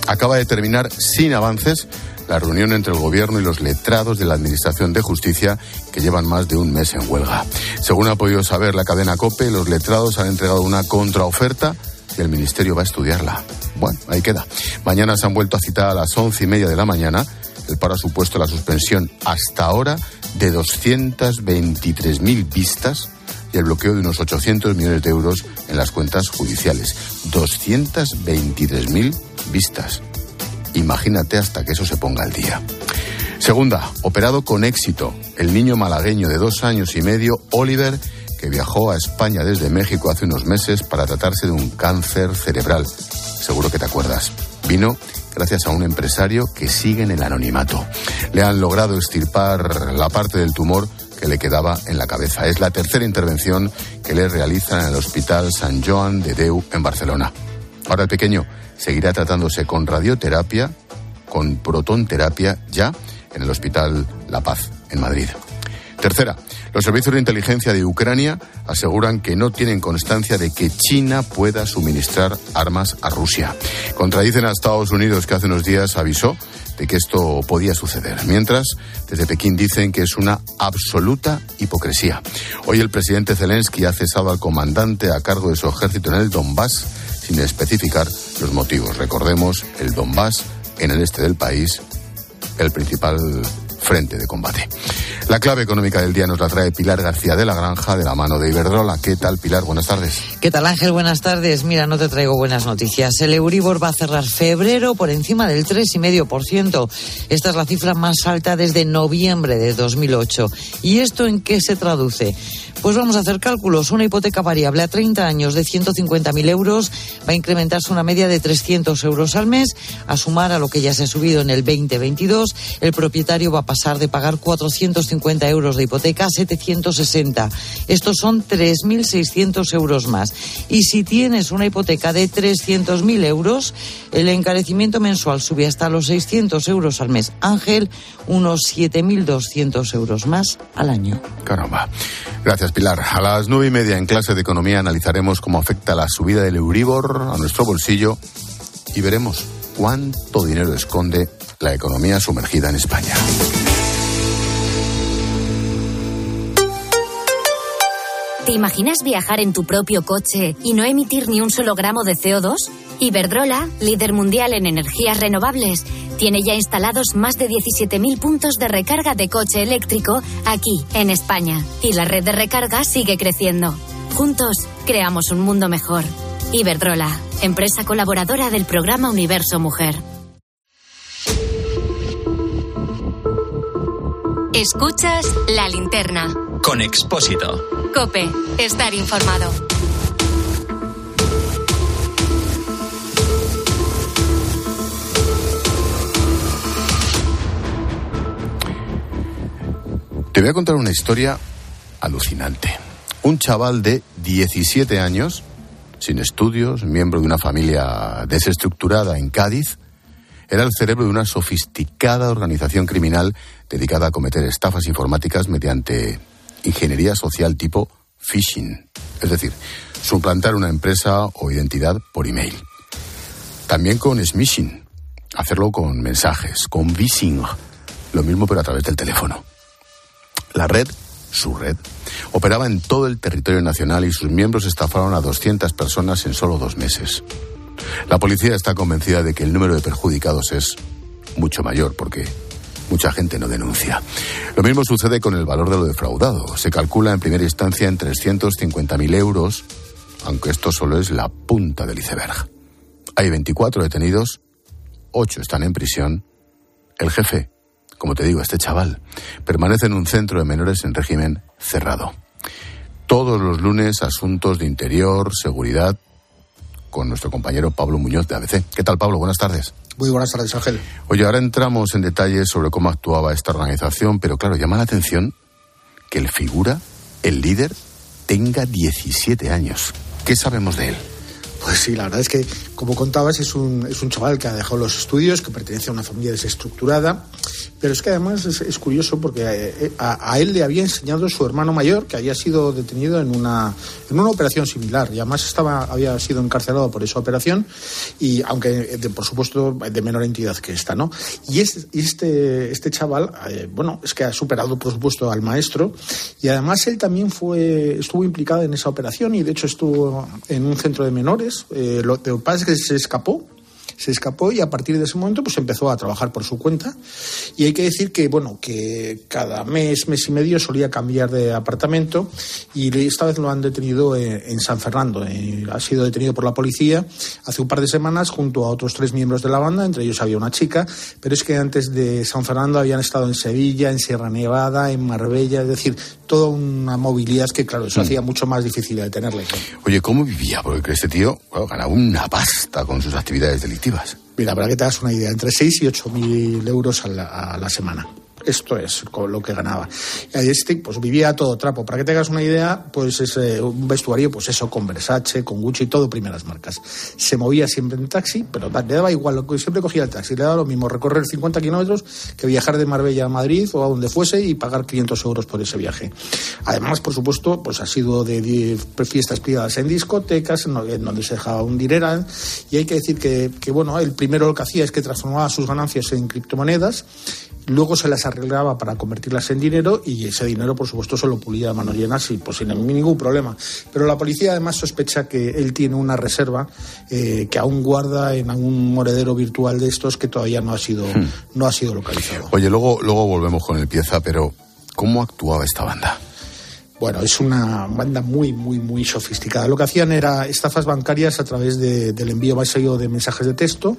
acaba de terminar sin avances la reunión entre el Gobierno y los letrados de la Administración de Justicia, que llevan más de un mes en huelga. Según ha podido saber la cadena COPE, los letrados han entregado una contraoferta y el Ministerio va a estudiarla. Bueno, ahí queda. Mañana se han vuelto a citar a las 11:30 de la mañana. El paro ha supuesto la suspensión hasta ahora de 223.000 vistas y el bloqueo de unos 800 millones de euros en las cuentas judiciales. 223.000 vistas. Imagínate hasta que eso se ponga al día. Segunda, operado con éxito el niño malagueño de 2 años y medio, Oliver, que viajó a España desde México hace unos meses para tratarse de un cáncer cerebral. Seguro que te acuerdas. Vino gracias a un empresario que sigue en el anonimato. Le han logrado extirpar la parte del tumor que le quedaba en la cabeza. Es la tercera intervención que le realizan en el Hospital San Joan de Déu en Barcelona. Ahora el pequeño seguirá tratándose con radioterapia, con protonterapia, ya en el Hospital La Paz, en Madrid. Tercera, los servicios de inteligencia de Ucrania aseguran que no tienen constancia de que China pueda suministrar armas a Rusia. Contradicen a Estados Unidos, que hace unos días avisó de que esto podía suceder. Mientras, desde Pekín dicen que es una absoluta hipocresía. Hoy el presidente Zelensky ha cesado al comandante a cargo de su ejército en el Donbass sin especificar los motivos. Recordemos, el Donbass, en el este del país, el principal frente de combate. La clave económica del día nos la trae Pilar García de la Granja, de la mano de Iberdrola. ¿Qué tal, Pilar? Buenas tardes. ¿Qué tal, Ángel? Buenas tardes. Mira, no te traigo buenas noticias. El Euribor va a cerrar febrero por encima del 3,5%. Esta es la cifra más alta desde noviembre de 2008. ¿Y esto en qué se traduce? Pues vamos a hacer cálculos. Una hipoteca variable a 30 años de 150.000 euros va a incrementarse una media de 300 euros al mes. A sumar a lo que ya se ha subido en el 2022, el propietario va a pasar de pagar 450 euros de hipoteca a 760. Estos son 3.600 euros más. Y si tienes una hipoteca de 300.000 euros, el encarecimiento mensual sube hasta los 600 euros al mes. Ángel, unos 7.200 euros más al año. Caramba. Gracias, Pilar. A las 9:30 en clase de economía analizaremos cómo afecta la subida del Euribor a nuestro bolsillo y veremos cuánto dinero esconde la economía sumergida en España. ¿Te imaginas viajar en tu propio coche y no emitir ni un solo gramo de CO2? Iberdrola, líder mundial en energías renovables, tiene ya instalados más de 17.000 puntos de recarga de coche eléctrico aquí, en España. Y la red de recarga sigue creciendo. Juntos, creamos un mundo mejor. Iberdrola, empresa colaboradora del programa Universo Mujer. Escuchas La Linterna. Con Expósito. COPE. Estar informado. Te voy a contar una historia alucinante. Un chaval de 17 años, sin estudios, miembro de una familia desestructurada en Cádiz, era el cerebro de una sofisticada organización criminal dedicada a cometer estafas informáticas mediante ingeniería social tipo phishing, es decir, suplantar una empresa o identidad por email. También con smishing, hacerlo con mensajes, con vishing, lo mismo pero a través del teléfono. La red, su red, operaba en todo el territorio nacional y sus miembros estafaron a 200 personas en solo 2 meses. La policía está convencida de que el número de perjudicados es mucho mayor porque mucha gente no denuncia. Lo mismo sucede con el valor de lo defraudado. Se calcula en primera instancia en 350.000 euros aunque esto solo es la punta del iceberg. Hay 24 detenidos, 8 están en prisión. El jefe, como te digo, este chaval, permanece en un centro de menores en régimen cerrado. Todos los lunes, asuntos de interior, seguridad, con nuestro compañero Pablo Muñoz de ABC. ¿Qué tal, Pablo? Buenas tardes. Muy buenas tardes, Ángel. Oye, ahora entramos en detalles sobre cómo actuaba esta organización, pero claro, llama la atención que el líder, tenga 17 años. ¿Qué sabemos de él? Pues sí, la verdad es que, como contabas, es un chaval que ha dejado los estudios, que pertenece a una familia desestructurada, pero es que además es curioso porque a él le había enseñado su hermano mayor, que había sido detenido en una operación similar, y además había sido encarcelado por esa operación, y aunque, por supuesto, de menor entidad que esta, ¿no? Y este chaval, es que ha superado, por supuesto, al maestro, y además él también estuvo implicado en esa operación, y de hecho estuvo en un centro de menores. Lo que pasa es que se escapó y a partir de ese momento pues empezó a trabajar por su cuenta, y hay que decir que que cada mes y medio solía cambiar de apartamento, y esta vez lo han detenido en San Fernando. Ha sido detenido por la policía hace un par de semanas junto a otros 3 miembros de la banda, entre ellos había una chica, pero es que antes de San Fernando habían estado en Sevilla, en Sierra Nevada, en Marbella, es decir, toda una movilidad que, claro, eso hacía mucho más difícil de detenerle. Oye, ¿cómo vivía? Porque este tío, claro, ganaba una pasta con sus actividades delictivas. Mira, para que te hagas una idea, entre 6 y 8.000 euros a la semana. Esto es lo que ganaba. Este, pues vivía a todo trapo. Para que te hagas una idea, pues es un vestuario, pues eso, con Versace, con Gucci, todo primeras marcas. Se movía siempre en taxi, pero le daba igual, siempre cogía el taxi, le daba lo mismo recorrer 50 kilómetros que viajar de Marbella a Madrid o a donde fuese y pagar 500 euros por ese viaje. Además, por supuesto, pues ha sido de fiestas privadas en discotecas, en donde se dejaba un dineral, y hay que decir que el primero lo que hacía es que transformaba sus ganancias en criptomonedas. Luego se las arreglaba para convertirlas en dinero, y ese dinero, por supuesto, se lo pulía a mano llena, pues sin ningún problema. Pero la policía además sospecha que él tiene una reserva que aún guarda en algún monedero virtual de estos que todavía no ha sido localizado. Oye, luego volvemos con el pieza, pero ¿cómo actuaba esta banda? Bueno, es una banda muy, muy, muy sofisticada. Lo que hacían era estafas bancarias a través del envío masivo de mensajes de texto.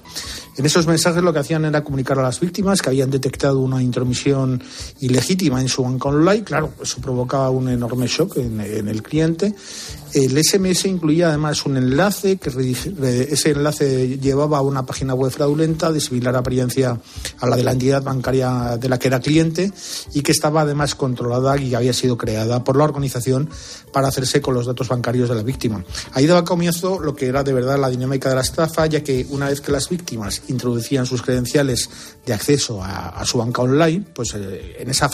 En esos mensajes lo que hacían era comunicar a las víctimas que habían detectado una intromisión ilegítima en su banco online. Claro, eso provocaba un enorme shock en el cliente. El SMS incluía además un enlace, ese enlace llevaba a una página web fraudulenta de similar apariencia a la de la entidad bancaria de la que era cliente, y que estaba además controlada y había sido creada por la organización para hacerse con los datos bancarios de la víctima. Ahí daba comienzo lo que era de verdad la dinámica de la estafa, ya que una vez que las víctimas introducían sus credenciales de acceso a su banca online, pues en esa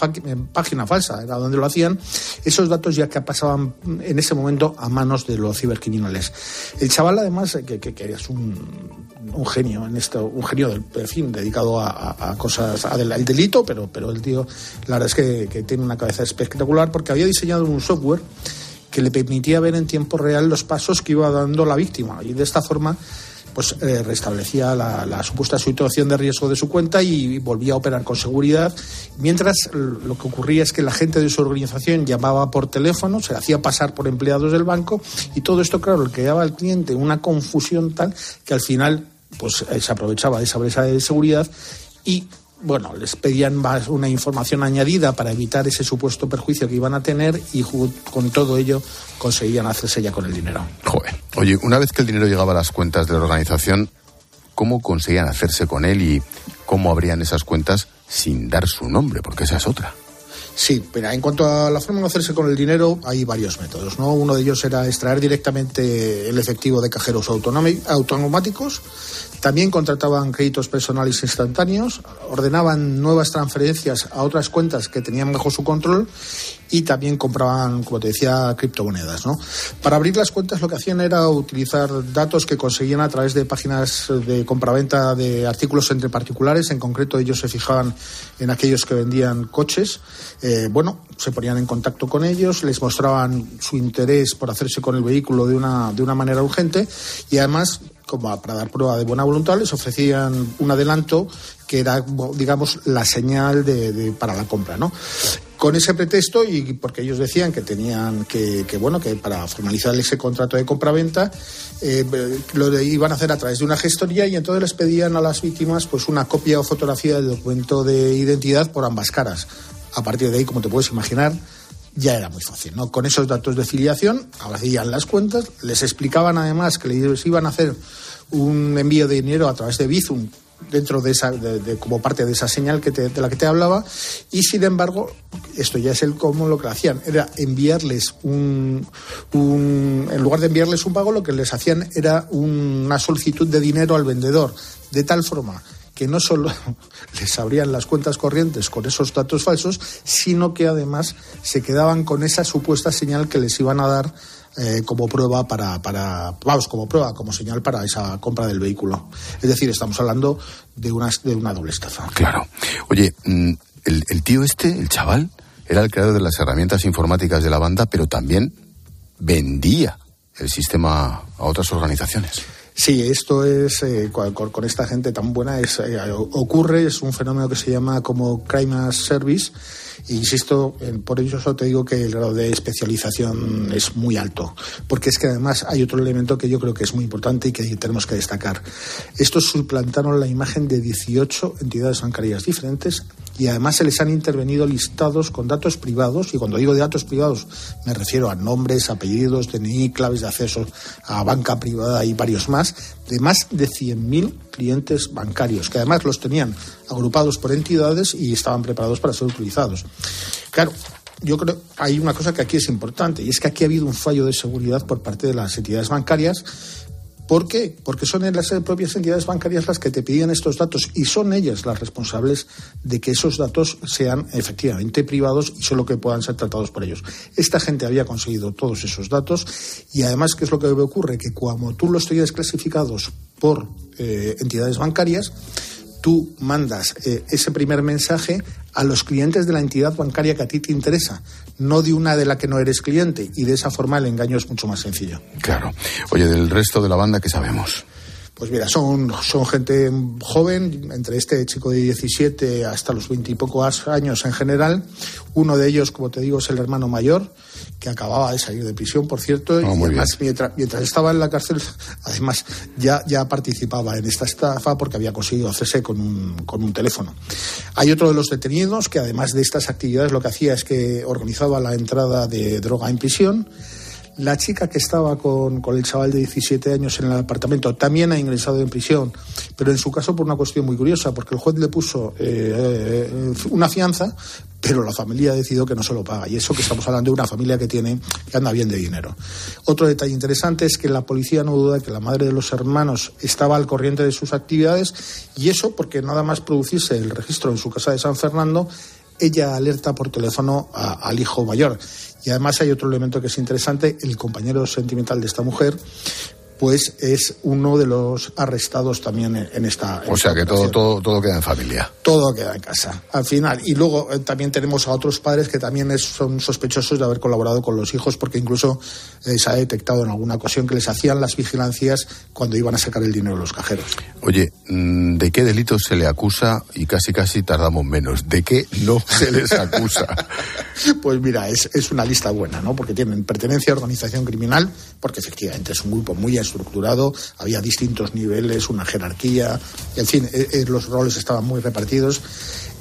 página falsa era donde lo hacían, esos datos ya que pasaban en ese momento a manos de los cibercriminales. El chaval, además, que es un genio en esto, un genio del fin, dedicado a cosas, al delito, pero el tío, la verdad es que tiene una cabeza espectacular, porque había diseñado un software que le permitía ver en tiempo real los pasos que iba dando la víctima, y de esta forma pues restablecía la supuesta situación de riesgo de su cuenta y volvía a operar con seguridad. Mientras, lo que ocurría es que la gente de su organización llamaba por teléfono, se hacía pasar por empleados del banco, y todo esto, claro, le creaba al cliente una confusión tal que al final pues se aprovechaba de esa brecha de seguridad y... Bueno, les pedían más una información añadida para evitar ese supuesto perjuicio que iban a tener, y con todo ello conseguían hacerse ya con el dinero. Joder. Oye, una vez que el dinero llegaba a las cuentas de la organización, ¿cómo conseguían hacerse con él y cómo abrían esas cuentas sin dar su nombre? Porque esa es otra. Sí, pero en cuanto a la forma de hacerse con el dinero, hay varios métodos, ¿no? Uno de ellos era extraer directamente el efectivo de cajeros automáticos. También contrataban créditos personales instantáneos, ordenaban nuevas transferencias a otras cuentas que tenían bajo su control, y también compraban, como te decía, criptomonedas, ¿no? Para abrir las cuentas lo que hacían era utilizar datos que conseguían a través de páginas de compraventa de artículos entre particulares. En concreto, ellos se fijaban en aquellos que vendían coches. Se ponían en contacto con ellos, les mostraban su interés por hacerse con el vehículo de una manera urgente, y además, como para dar prueba de buena voluntad, les ofrecían un adelanto que era, digamos, la señal para la compra, ¿no? Con ese pretexto, y porque ellos decían que tenían que para formalizar ese contrato de compraventa lo iban a hacer a través de una gestoría, y entonces les pedían a las víctimas pues una copia o fotografía del documento de identidad por ambas caras. A partir de ahí, como te puedes imaginar, ya era muy fácil, ¿no? Con esos datos de filiación hacían las cuentas, les explicaban además que les iban a hacer un envío de dinero a través de Bizum, dentro de esa, como parte de esa señal de la que te hablaba, y sin embargo, esto ya es el cómo lo que hacían, era enviarles en lugar de enviarles un pago, lo que les hacían era una solicitud de dinero al vendedor, de tal forma que no solo les abrían las cuentas corrientes con esos datos falsos, sino que además se quedaban con esa supuesta señal que les iban a dar como prueba como señal para esa compra del vehículo. Es decir, estamos hablando de una doble estafa. Claro. Oye, el tío este, el chaval, era el creador de las herramientas informáticas de la banda, pero también vendía el sistema a otras organizaciones. Sí, esto es, con esta gente tan buena, es un fenómeno que se llama como Crime as Service. Insisto, por eso te digo que el grado de especialización es muy alto, porque es que además hay otro elemento que yo creo que es muy importante y que tenemos que destacar. Estos suplantaron la imagen de 18 entidades bancarias diferentes y además se les han intervenido listados con datos privados, y cuando digo de datos privados me refiero a nombres, apellidos, DNI, claves de acceso a banca privada y varios más, de más de 100.000 clientes bancarios, que además los tenían agrupados por entidades y estaban preparados para ser utilizados. Claro, yo creo que hay una cosa que aquí es importante, y es que aquí ha habido un fallo de seguridad por parte de las entidades bancarias. ¿Por qué? Porque son las propias entidades bancarias las que te piden estos datos, y son ellas las responsables de que esos datos sean efectivamente privados y solo que puedan ser tratados por ellos. Esta gente había conseguido todos esos datos, y además, ¿qué es lo que ocurre? Que cuando tú los tienes clasificados por entidades bancarias, tú mandas ese primer mensaje a los clientes de la entidad bancaria que a ti te interesa, no de una de la que no eres cliente, y de esa forma el engaño es mucho más sencillo. Claro. Oye, del resto de la banda, ¿qué sabemos? Pues mira, son gente joven, entre este chico de 17 hasta los 20 y pocos años en general. Uno de ellos, como te digo, es el hermano mayor, que acababa de salir de prisión, por cierto, y además mientras estaba en la cárcel, además ya participaba en esta estafa porque había conseguido hacerse con un teléfono. Hay otro de los detenidos que además de estas actividades lo que hacía es que organizaba la entrada de droga en prisión. La chica que estaba con el chaval de 17 años en el apartamento también ha ingresado en prisión, pero en su caso por una cuestión muy curiosa, porque el juez le puso una fianza, pero la familia decidió que no se lo paga, y eso que estamos hablando de una familia que anda bien de dinero. Otro detalle interesante es que la policía no duda que la madre de los hermanos estaba al corriente de sus actividades, y eso porque nada más producirse el registro en su casa de San Fernando, ella alerta por teléfono al hijo mayor. Y además hay otro elemento que es interesante, el compañero sentimental de esta mujer, pues es uno de los arrestados también en esta... O sea que todo queda en familia. Todo queda en casa, al final. Y luego también tenemos a otros padres que también son sospechosos de haber colaborado con los hijos, porque incluso se ha detectado en alguna ocasión que les hacían las vigilancias cuando iban a sacar el dinero de los cajeros. Oye, ¿de qué delitos se le acusa? Y casi tardamos menos. ¿De qué no se les acusa? Pues mira, es una lista buena, ¿no? Porque tienen pertenencia a organización criminal, porque efectivamente es un grupo muy estructurado, había distintos niveles, una jerarquía, en fin, los roles estaban muy repartidos.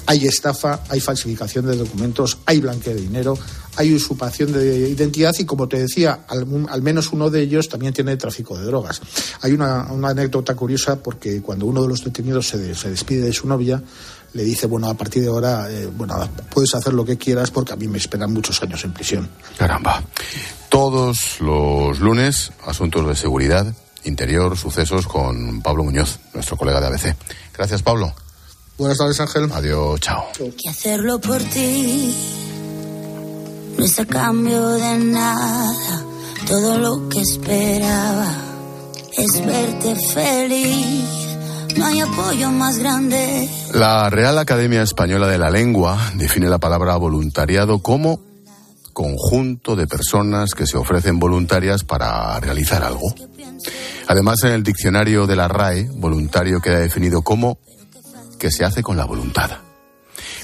Hay estafa, hay falsificación de documentos, hay blanqueo de dinero, hay usurpación de identidad y, como te decía, al menos uno de ellos también tiene tráfico de drogas. Hay una anécdota curiosa, porque cuando uno de los detenidos se despide de su novia, le dice, bueno, a partir de ahora puedes hacer lo que quieras porque a mí me esperan muchos años en prisión. Caramba. Todos los lunes, asuntos de seguridad, interior, sucesos con Pablo Muñoz, nuestro colega de ABC. Gracias, Pablo. Buenas tardes, Ángel. Adiós, chao. Hay que hacerlo por ti, no es a cambio de nada, todo lo que esperaba es verte feliz. No hay apoyo más grande. La Real Academia Española de la Lengua define la palabra voluntariado como conjunto de personas que se ofrecen voluntarias para realizar algo. Además, en el diccionario de la RAE, voluntario queda definido como que se hace con la voluntad.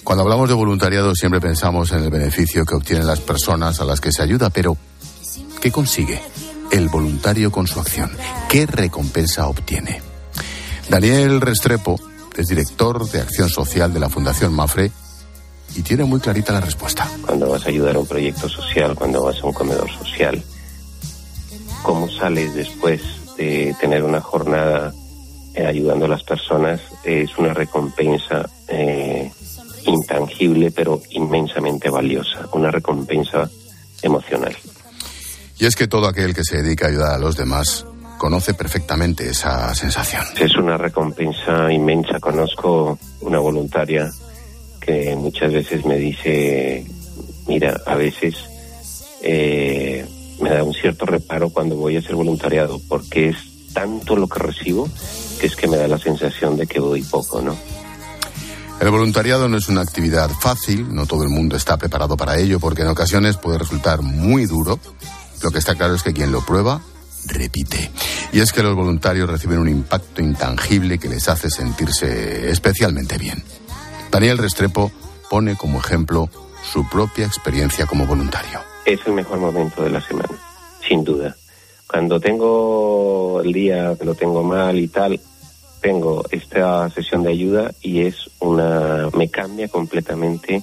Cuando hablamos de voluntariado siempre pensamos en el beneficio que obtienen las personas a las que se ayuda, pero ¿qué consigue el voluntario con su acción? ¿Qué recompensa obtiene? Daniel Restrepo es director de Acción Social de la Fundación Mapfre y tiene muy clarita la respuesta. Cuando vas a ayudar a un proyecto social, cuando vas a un comedor social, ¿cómo sales después de tener una jornada ayudando a las personas? Es una recompensa intangible, pero inmensamente valiosa, una recompensa emocional. Y es que todo aquel que se dedica a ayudar a los demás conoce perfectamente esa sensación. Es una recompensa inmensa. Conozco una voluntaria que muchas veces me dice, mira, a veces me da un cierto reparo cuando voy a hacer voluntariado, porque es tanto lo que recibo que es que me da la sensación de que doy poco, ¿no? El voluntariado no es una actividad fácil, no todo el mundo está preparado para ello, porque en ocasiones puede resultar muy duro. Lo que está claro es que quien lo prueba, repite. Y es que los voluntarios reciben un impacto intangible que les hace sentirse especialmente bien. Daniel Restrepo pone como ejemplo su propia experiencia como voluntario. Es el mejor momento de la semana, sin duda. Cuando tengo el día que lo tengo mal y tal, tengo esta sesión de ayuda y me cambia completamente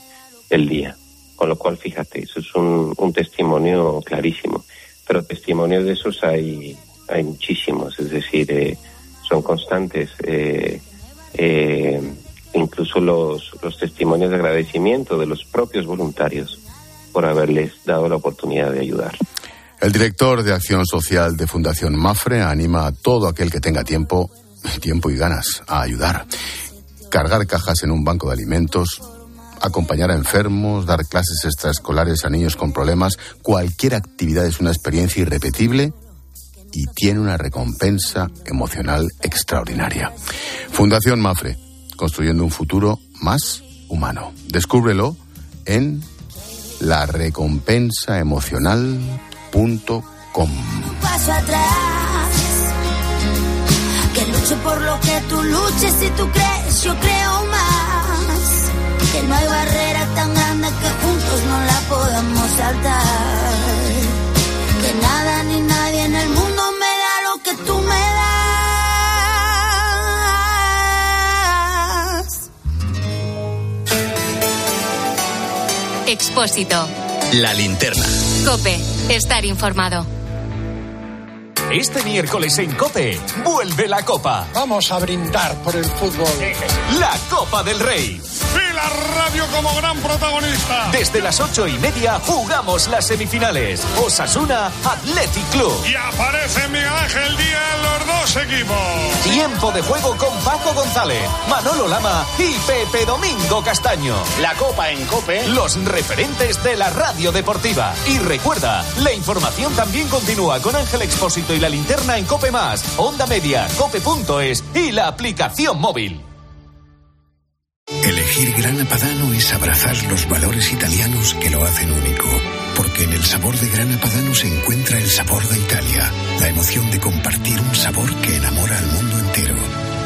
el día. Con lo cual, fíjate, eso es un testimonio clarísimo. Pero testimonios de esos hay muchísimos, es decir, son constantes. Incluso los testimonios de agradecimiento de los propios voluntarios por haberles dado la oportunidad de ayudar. El director de Acción Social de Fundación Mapfre anima a todo aquel que tenga tiempo y ganas a ayudar. Cargar cajas en un banco de alimentos, acompañar a enfermos, dar clases extraescolares a niños con problemas. Cualquier actividad es una experiencia irrepetible y tiene una recompensa emocional extraordinaria. Fundación Mapfre, construyendo un futuro más humano. Descúbrelo en larecompensaemocional.com. Paso atrás, que lucho por lo que tú luches. Si tú crees, yo creo más. Que no hay barrera tan grande que juntos no la podamos saltar. Que nada ni nadie en el mundo me da lo que tú me das. Expósito. La linterna. COPE. Estar informado. Este miércoles en COPE, vuelve la Copa. Vamos a brindar por el fútbol. La Copa del Rey. Y la radio como gran protagonista. Desde las 8:30 jugamos las semifinales. Osasuna, Athletic Club. Y aparece Miguel Ángel Díaz en los dos equipos. Tiempo de juego con Paco González, Manolo Lama y Pepe Domingo Castaño. La Copa en COPE. Los referentes de la radio deportiva. Y recuerda, la información también continúa con Ángel Expósito y la linterna en COPE+, Onda Media, cope.es y la aplicación móvil. Elegir Grana Padano es abrazar los valores italianos que lo hacen único, porque en el sabor de Grana Padano se encuentra el sabor de Italia, la emoción de compartir un sabor que enamora al mundo entero.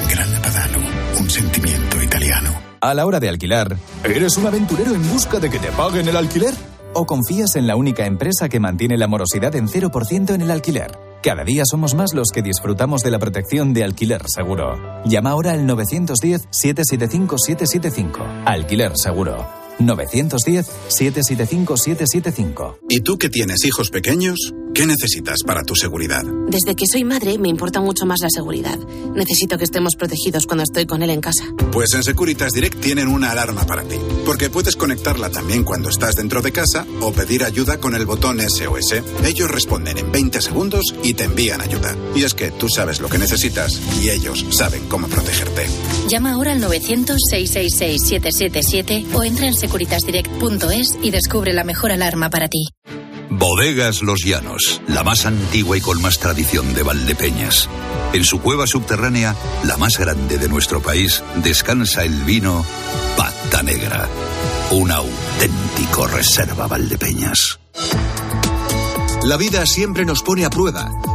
Grana Padano, un sentimiento italiano. A la hora de alquilar, ¿eres un aventurero en busca de que te paguen el alquiler? ¿O confías en la única empresa que mantiene la morosidad en 0% en el alquiler? Cada día somos más los que disfrutamos de la protección de Alquiler Seguro. Llama ahora al 910-775-775. Alquiler Seguro. 910-775-775. ¿Y tú que tienes hijos pequeños? ¿Qué necesitas para tu seguridad? Desde que soy madre me importa mucho más la seguridad. Necesito que estemos protegidos cuando estoy con él en casa. Pues en Securitas Direct tienen una alarma para ti, porque puedes conectarla también cuando estás dentro de casa o pedir ayuda con el botón SOS. Ellos responden en 20 segundos y te envían ayuda. Y es que tú sabes lo que necesitas y ellos saben cómo protegerte. Llama ahora al 900-666-777 o entra en securitasdirect.es y descubre la mejor alarma para ti. Bodegas Los Llanos, la más antigua y con más tradición de Valdepeñas. En su cueva subterránea, la más grande de nuestro país, descansa el vino Pata Negra, un auténtico reserva Valdepeñas. La vida siempre nos pone a prueba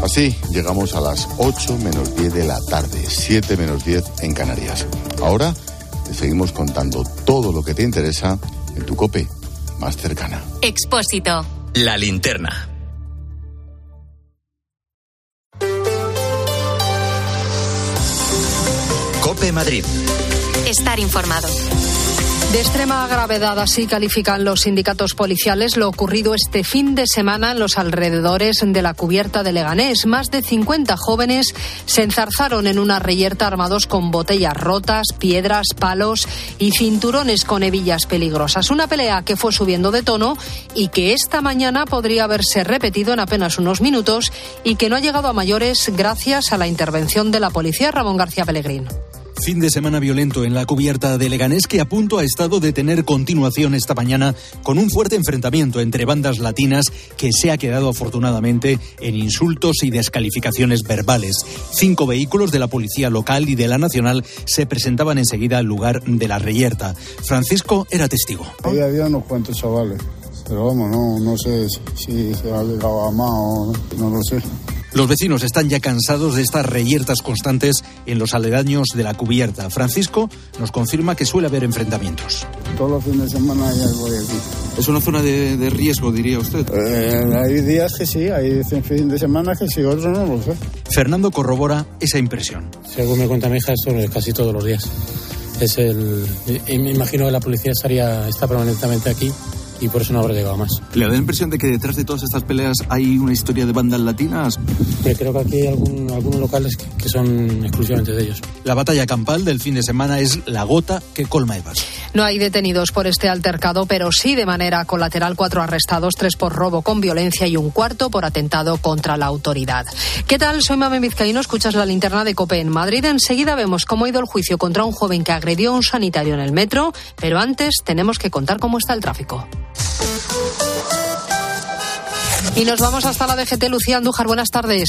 Así llegamos a las 8 menos 10 de la tarde, 7 menos 10 en Canarias. Ahora te seguimos contando todo lo que te interesa en tu COPE más cercana. Expósito. La linterna. COPE Madrid. Estar informado. De extrema gravedad, así califican los sindicatos policiales lo ocurrido este fin de semana en los alrededores de la Cubierta de Leganés. Más de 50 jóvenes se enzarzaron en una reyerta armados con botellas rotas, piedras, palos y cinturones con hebillas peligrosas. Una pelea que fue subiendo de tono y que esta mañana podría haberse repetido en apenas unos minutos y que no ha llegado a mayores gracias a la intervención de la policía. Ramón García Pellegrín. Fin de semana violento en la Cubierta de Leganés que a punto ha estado de tener continuación esta mañana con un fuerte enfrentamiento entre bandas latinas que se ha quedado afortunadamente en insultos y descalificaciones verbales. 5 vehículos de la policía local y de la nacional se presentaban enseguida al lugar de la reyerta. Francisco era testigo. Ahí había unos cuantos chavales, pero vamos, no sé si se ha llegado a más o no lo sé. Los vecinos están ya cansados de estas reyertas constantes en los aledaños de la Cubierta. Francisco nos confirma que suele haber enfrentamientos. Todos los fines de semana hay algo de aquí. ¿Es una zona de riesgo, diría usted? Hay días que sí, hay fines de semana que sí, otros no lo sé. Fernando corrobora esa impresión. Según me cuenta mi hija, esto es casi todos los días. Me imagino que la policía está permanentemente aquí. Y por eso no habrá llegado más. ¿Le da la impresión de que detrás de todas estas peleas hay una historia de bandas latinas? Yo creo que aquí hay algunos locales que son exclusivamente de ellos. La batalla campal del fin de semana es la gota que colma el vaso. No hay detenidos por este altercado, pero sí de manera colateral 4 arrestados, 3 por robo con violencia y un cuarto por atentado contra la autoridad. ¿Qué tal? Soy Mame Vizcaíno, escuchas la linterna de COPE en Madrid. Enseguida vemos cómo ha ido el juicio contra un joven que agredió a un sanitario en el metro, pero antes tenemos que contar cómo está el tráfico. Y nos vamos hasta la DGT. Lucía Andújar, buenas tardes.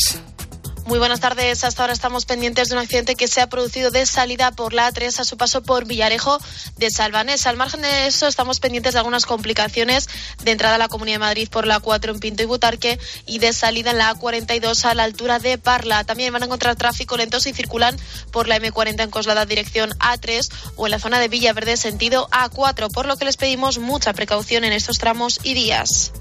Muy buenas tardes. Hasta ahora estamos pendientes de un accidente que se ha producido de salida por la A3 a su paso por Villarejo de Salvanés. Al margen de eso, estamos pendientes de algunas complicaciones de entrada a la Comunidad de Madrid por la A4 en Pinto y Butarque y de salida en la A42 a la altura de Parla. También van a encontrar tráfico lento si circulan por la M40 en Coslada dirección A3 o en la zona de Villaverde sentido A4, por lo que les pedimos mucha precaución en estos tramos y días.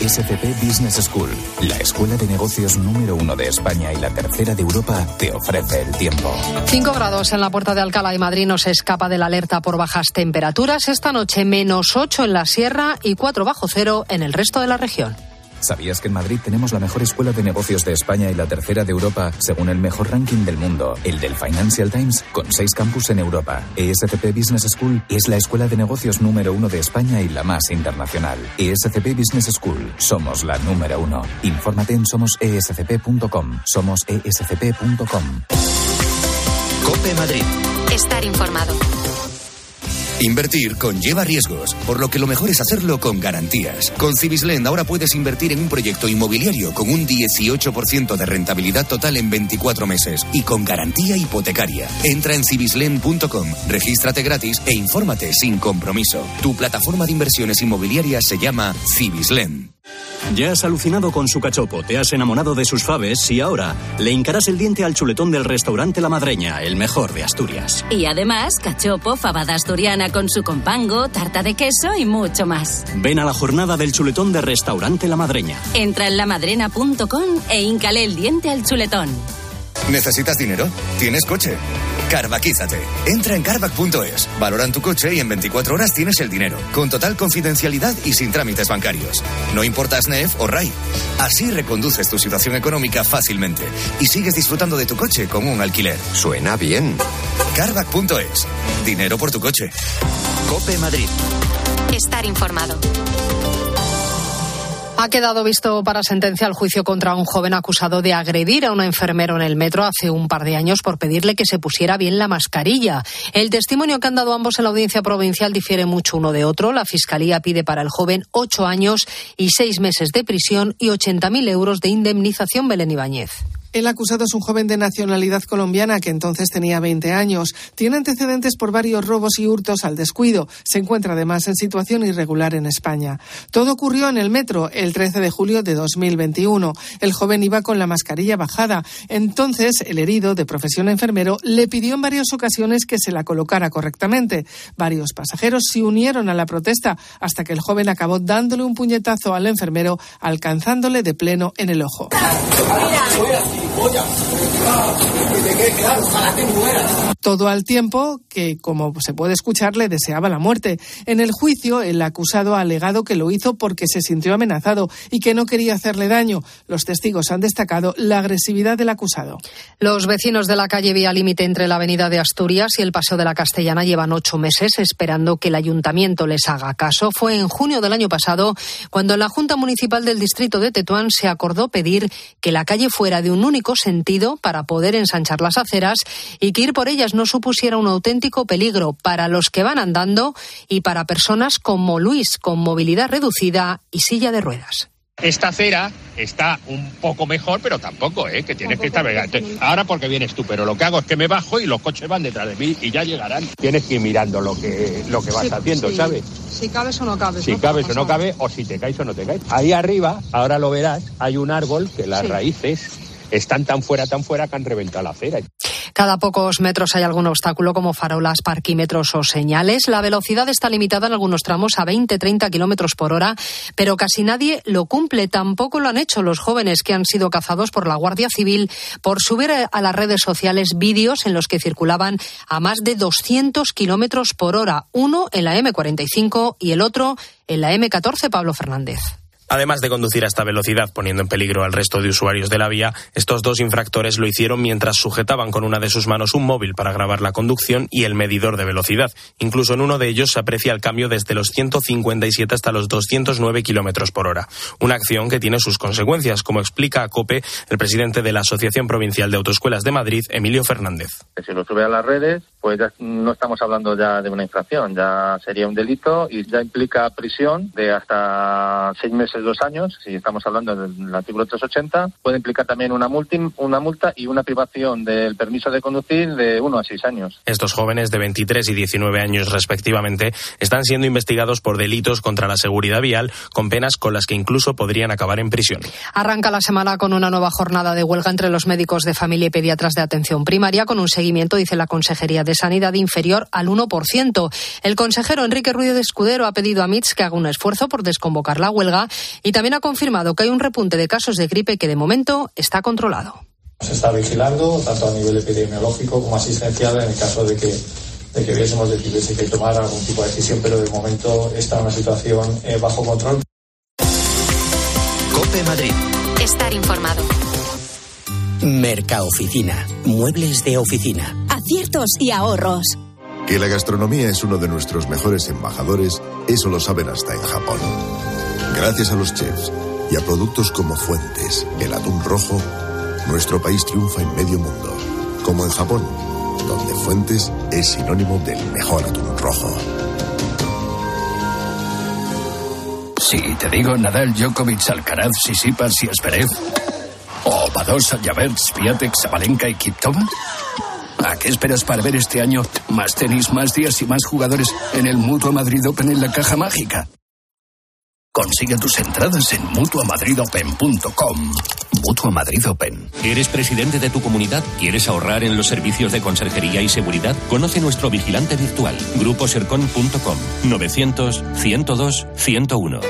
ESCP Business School, la escuela de negocios número 1 de España y la 3ª de Europa, te ofrece el tiempo. 5 grados en la Puerta de Alcalá y Madrid nos escapa de la alerta por bajas temperaturas. Esta noche menos 8 en la Sierra y 4 bajo cero en el resto de la región. ¿Sabías que en Madrid tenemos la mejor escuela de negocios de España y la 3ª de Europa, según el mejor ranking del mundo, el del Financial Times, con 6 campus en Europa? ESCP Business School es la escuela de negocios número 1 de España y la más internacional. ESCP Business School, somos la número 1. Infórmate en somosescp.com. somosescp.com. COPE Madrid. Estar informado. Invertir conlleva riesgos, por lo que lo mejor es hacerlo con garantías. Con Cibisland ahora puedes invertir en un proyecto inmobiliario con un 18% de rentabilidad total en 24 meses y con garantía hipotecaria. Entra en cibisland.com, regístrate gratis e infórmate sin compromiso. Tu plataforma de inversiones inmobiliarias se llama Cibisland. Ya has alucinado con su cachopo, te has enamorado de sus faves y ahora le hincarás el diente al chuletón del restaurante La Madreña, el mejor de Asturias. Y además, cachopo, fabada asturiana con su compango, tarta de queso y mucho más. Ven a la jornada del chuletón de restaurante La Madreña. Entra en lamadrena.com e híncale el diente al chuletón. ¿Necesitas dinero? ¿Tienes coche? Carvaquízate. Entra en carvac.es, valoran tu coche y en 24 horas tienes el dinero, con total confidencialidad y sin trámites bancarios. No importa SNEF o RAI. Así reconduces tu situación económica fácilmente y sigues disfrutando de tu coche con un alquiler. Suena bien. Carvac.es. Dinero por tu coche. COPE Madrid. Estar informado. Ha quedado visto para sentencia el juicio contra un joven acusado de agredir a un enfermero en el metro hace un par de años por pedirle que se pusiera bien la mascarilla. El testimonio que han dado ambos en la audiencia provincial difiere mucho uno de otro. La Fiscalía pide para el joven 8 años y 6 meses de prisión y 80.000 euros de indemnización. Belén Ibáñez. El acusado es un joven de nacionalidad colombiana que entonces tenía 20 años. Tiene antecedentes por varios robos y hurtos al descuido. Se encuentra además en situación irregular en España. Todo ocurrió en el metro el 13 de julio de 2021. El joven iba con la mascarilla bajada. Entonces el herido, de profesión enfermero, le pidió en varias ocasiones que se la colocara correctamente. Varios pasajeros se unieron a la protesta hasta que el joven acabó dándole un puñetazo al enfermero, alcanzándole de pleno en el ojo. Todo al tiempo que, como se puede escuchar, le deseaba la muerte. En el juicio, el acusado ha alegado que lo hizo porque se sintió amenazado y que no quería hacerle daño. Los testigos han destacado la agresividad del acusado. Los vecinos de la calle vía límite entre la avenida de Asturias y el Paseo de la Castellana llevan 8 meses esperando que el ayuntamiento les haga caso. Fue en junio del año pasado cuando en la Junta Municipal del Distrito de Tetuán se acordó pedir que la calle fuera de un único sentido para poder ensanchar las aceras y que ir por ellas no supusiera un auténtico peligro para los que van andando y para personas como Luis, con movilidad reducida y silla de ruedas. Esta acera está un poco mejor, pero tampoco, que tienes que estar vegano. Ahora porque vienes tú, pero lo que hago es que me bajo y los coches van detrás de mí y ya llegarán. Tienes que ir mirando lo que vas haciendo, sí, ¿sabes? Si cabes o no cabes. Si cabes o no cabes, o si te caes o no te caes. Ahí arriba, ahora lo verás, hay un árbol que las raíces están tan fuera que han reventado la acera. Cada pocos metros hay algún obstáculo como farolas, parquímetros o señales. La velocidad está limitada en algunos tramos a 20-30 kilómetros por hora, pero casi nadie lo cumple. Tampoco lo han hecho los jóvenes que han sido cazados por la Guardia Civil por subir a las redes sociales vídeos en los que circulaban a más de 200 kilómetros por hora. Uno en la M45 y el otro en la M14, Pablo Fernández. Además de conducir a esta velocidad poniendo en peligro al resto de usuarios de la vía, estos dos infractores lo hicieron mientras sujetaban con una de sus manos un móvil para grabar la conducción y el medidor de velocidad. Incluso en uno de ellos se aprecia el cambio desde los 157 hasta los 209 kilómetros por hora. Una acción que tiene sus consecuencias, como explica a COPE el presidente de la Asociación Provincial de Autoescuelas de Madrid, Emilio Fernández. Si lo sube a las redes, pues ya no estamos hablando ya de una infracción, ya sería un delito y ya implica prisión de hasta 6 meses 2 años, si estamos hablando del artículo 380, puede implicar también una multa y una privación del permiso de conducir de 1 a 6 años. Estos jóvenes de 23 y 19 años respectivamente están siendo investigados por delitos contra la seguridad vial, con penas con las que incluso podrían acabar en prisión. Arranca la semana con una nueva jornada de huelga entre los médicos de familia y pediatras de atención primaria, con un seguimiento, dice la Consejería de Sanidad, inferior al 1%. El consejero Enrique Ruiz de Escudero ha pedido a MITS que haga un esfuerzo por desconvocar la huelga y también ha confirmado que hay un repunte de casos de gripe que de momento está controlado. Se está vigilando tanto a nivel epidemiológico como asistencial en el caso de que viésemos de que tomar algún tipo de decisión, pero de momento está en una situación bajo control. COPE Madrid. Estar informado. Mercaoficina. Muebles de oficina. Aciertos y ahorros. Que la gastronomía es uno de nuestros mejores embajadores, eso lo saben hasta en Japón. Gracias a los chefs y a productos como Fuentes, el atún rojo, nuestro país triunfa en medio mundo, como en Japón, donde Fuentes es sinónimo del mejor atún rojo. Si te digo Nadal, Djokovic, Alcaraz, Tsitsipas y Zverev, o Badosa, Javert, Swiatek, Sabalenka y Kvitova, ¿a qué esperas para ver este año más tenis, más días y más jugadores en el Mutua Madrid Open en la caja mágica? Consigue tus entradas en mutuamadridopen.com. Mutua Madrid Open. ¿Eres presidente de tu comunidad? ¿Quieres ahorrar en los servicios de conserjería y seguridad? Conoce nuestro vigilante virtual, gruposercon.com. 900 102 101.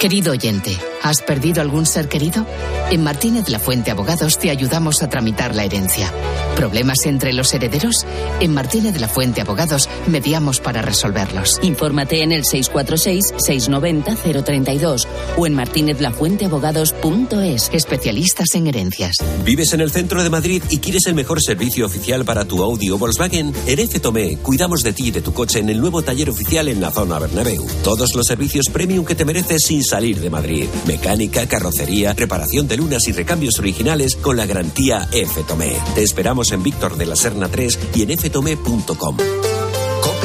Querido oyente, ¿has perdido algún ser querido? En Martínez La Fuente Abogados te ayudamos a tramitar la herencia. ¿Problemas entre los herederos? En Martínez La Fuente Abogados mediamos para resolverlos. Infórmate en el 646-690-032 o en martinezlafuenteabogados.es. Especialistas en herencias. ¿Vives en el centro de Madrid y quieres el mejor servicio oficial para tu Audi o Volkswagen? En F. Tomé cuidamos de ti y de tu coche en el nuevo taller oficial en la zona Bernabéu. Todos los servicios premium que te mereces sin salir de Madrid. mecánica, carrocería, reparación de lunas y recambios originales con la garantía F-Tomé. Te esperamos en Víctor de la Serna 3 y en ftomé.com.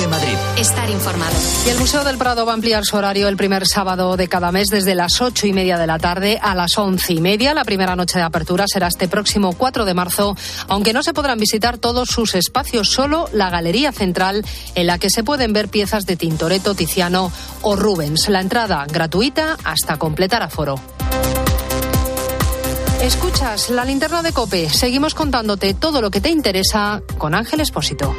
Madrid. Estar informado. Y el Museo del Prado va a ampliar su horario el primer sábado de cada mes desde las 8:30 de la tarde a las 11:30. La primera noche de apertura será este próximo 4 de marzo, aunque no se podrán visitar todos sus espacios, solo la galería central, en la que se pueden ver piezas de Tintoretto, Tiziano o Rubens. La entrada gratuita hasta completar aforo. Escuchas La Linterna de COPE. Seguimos contándote todo lo que te interesa con Ángel Expósito.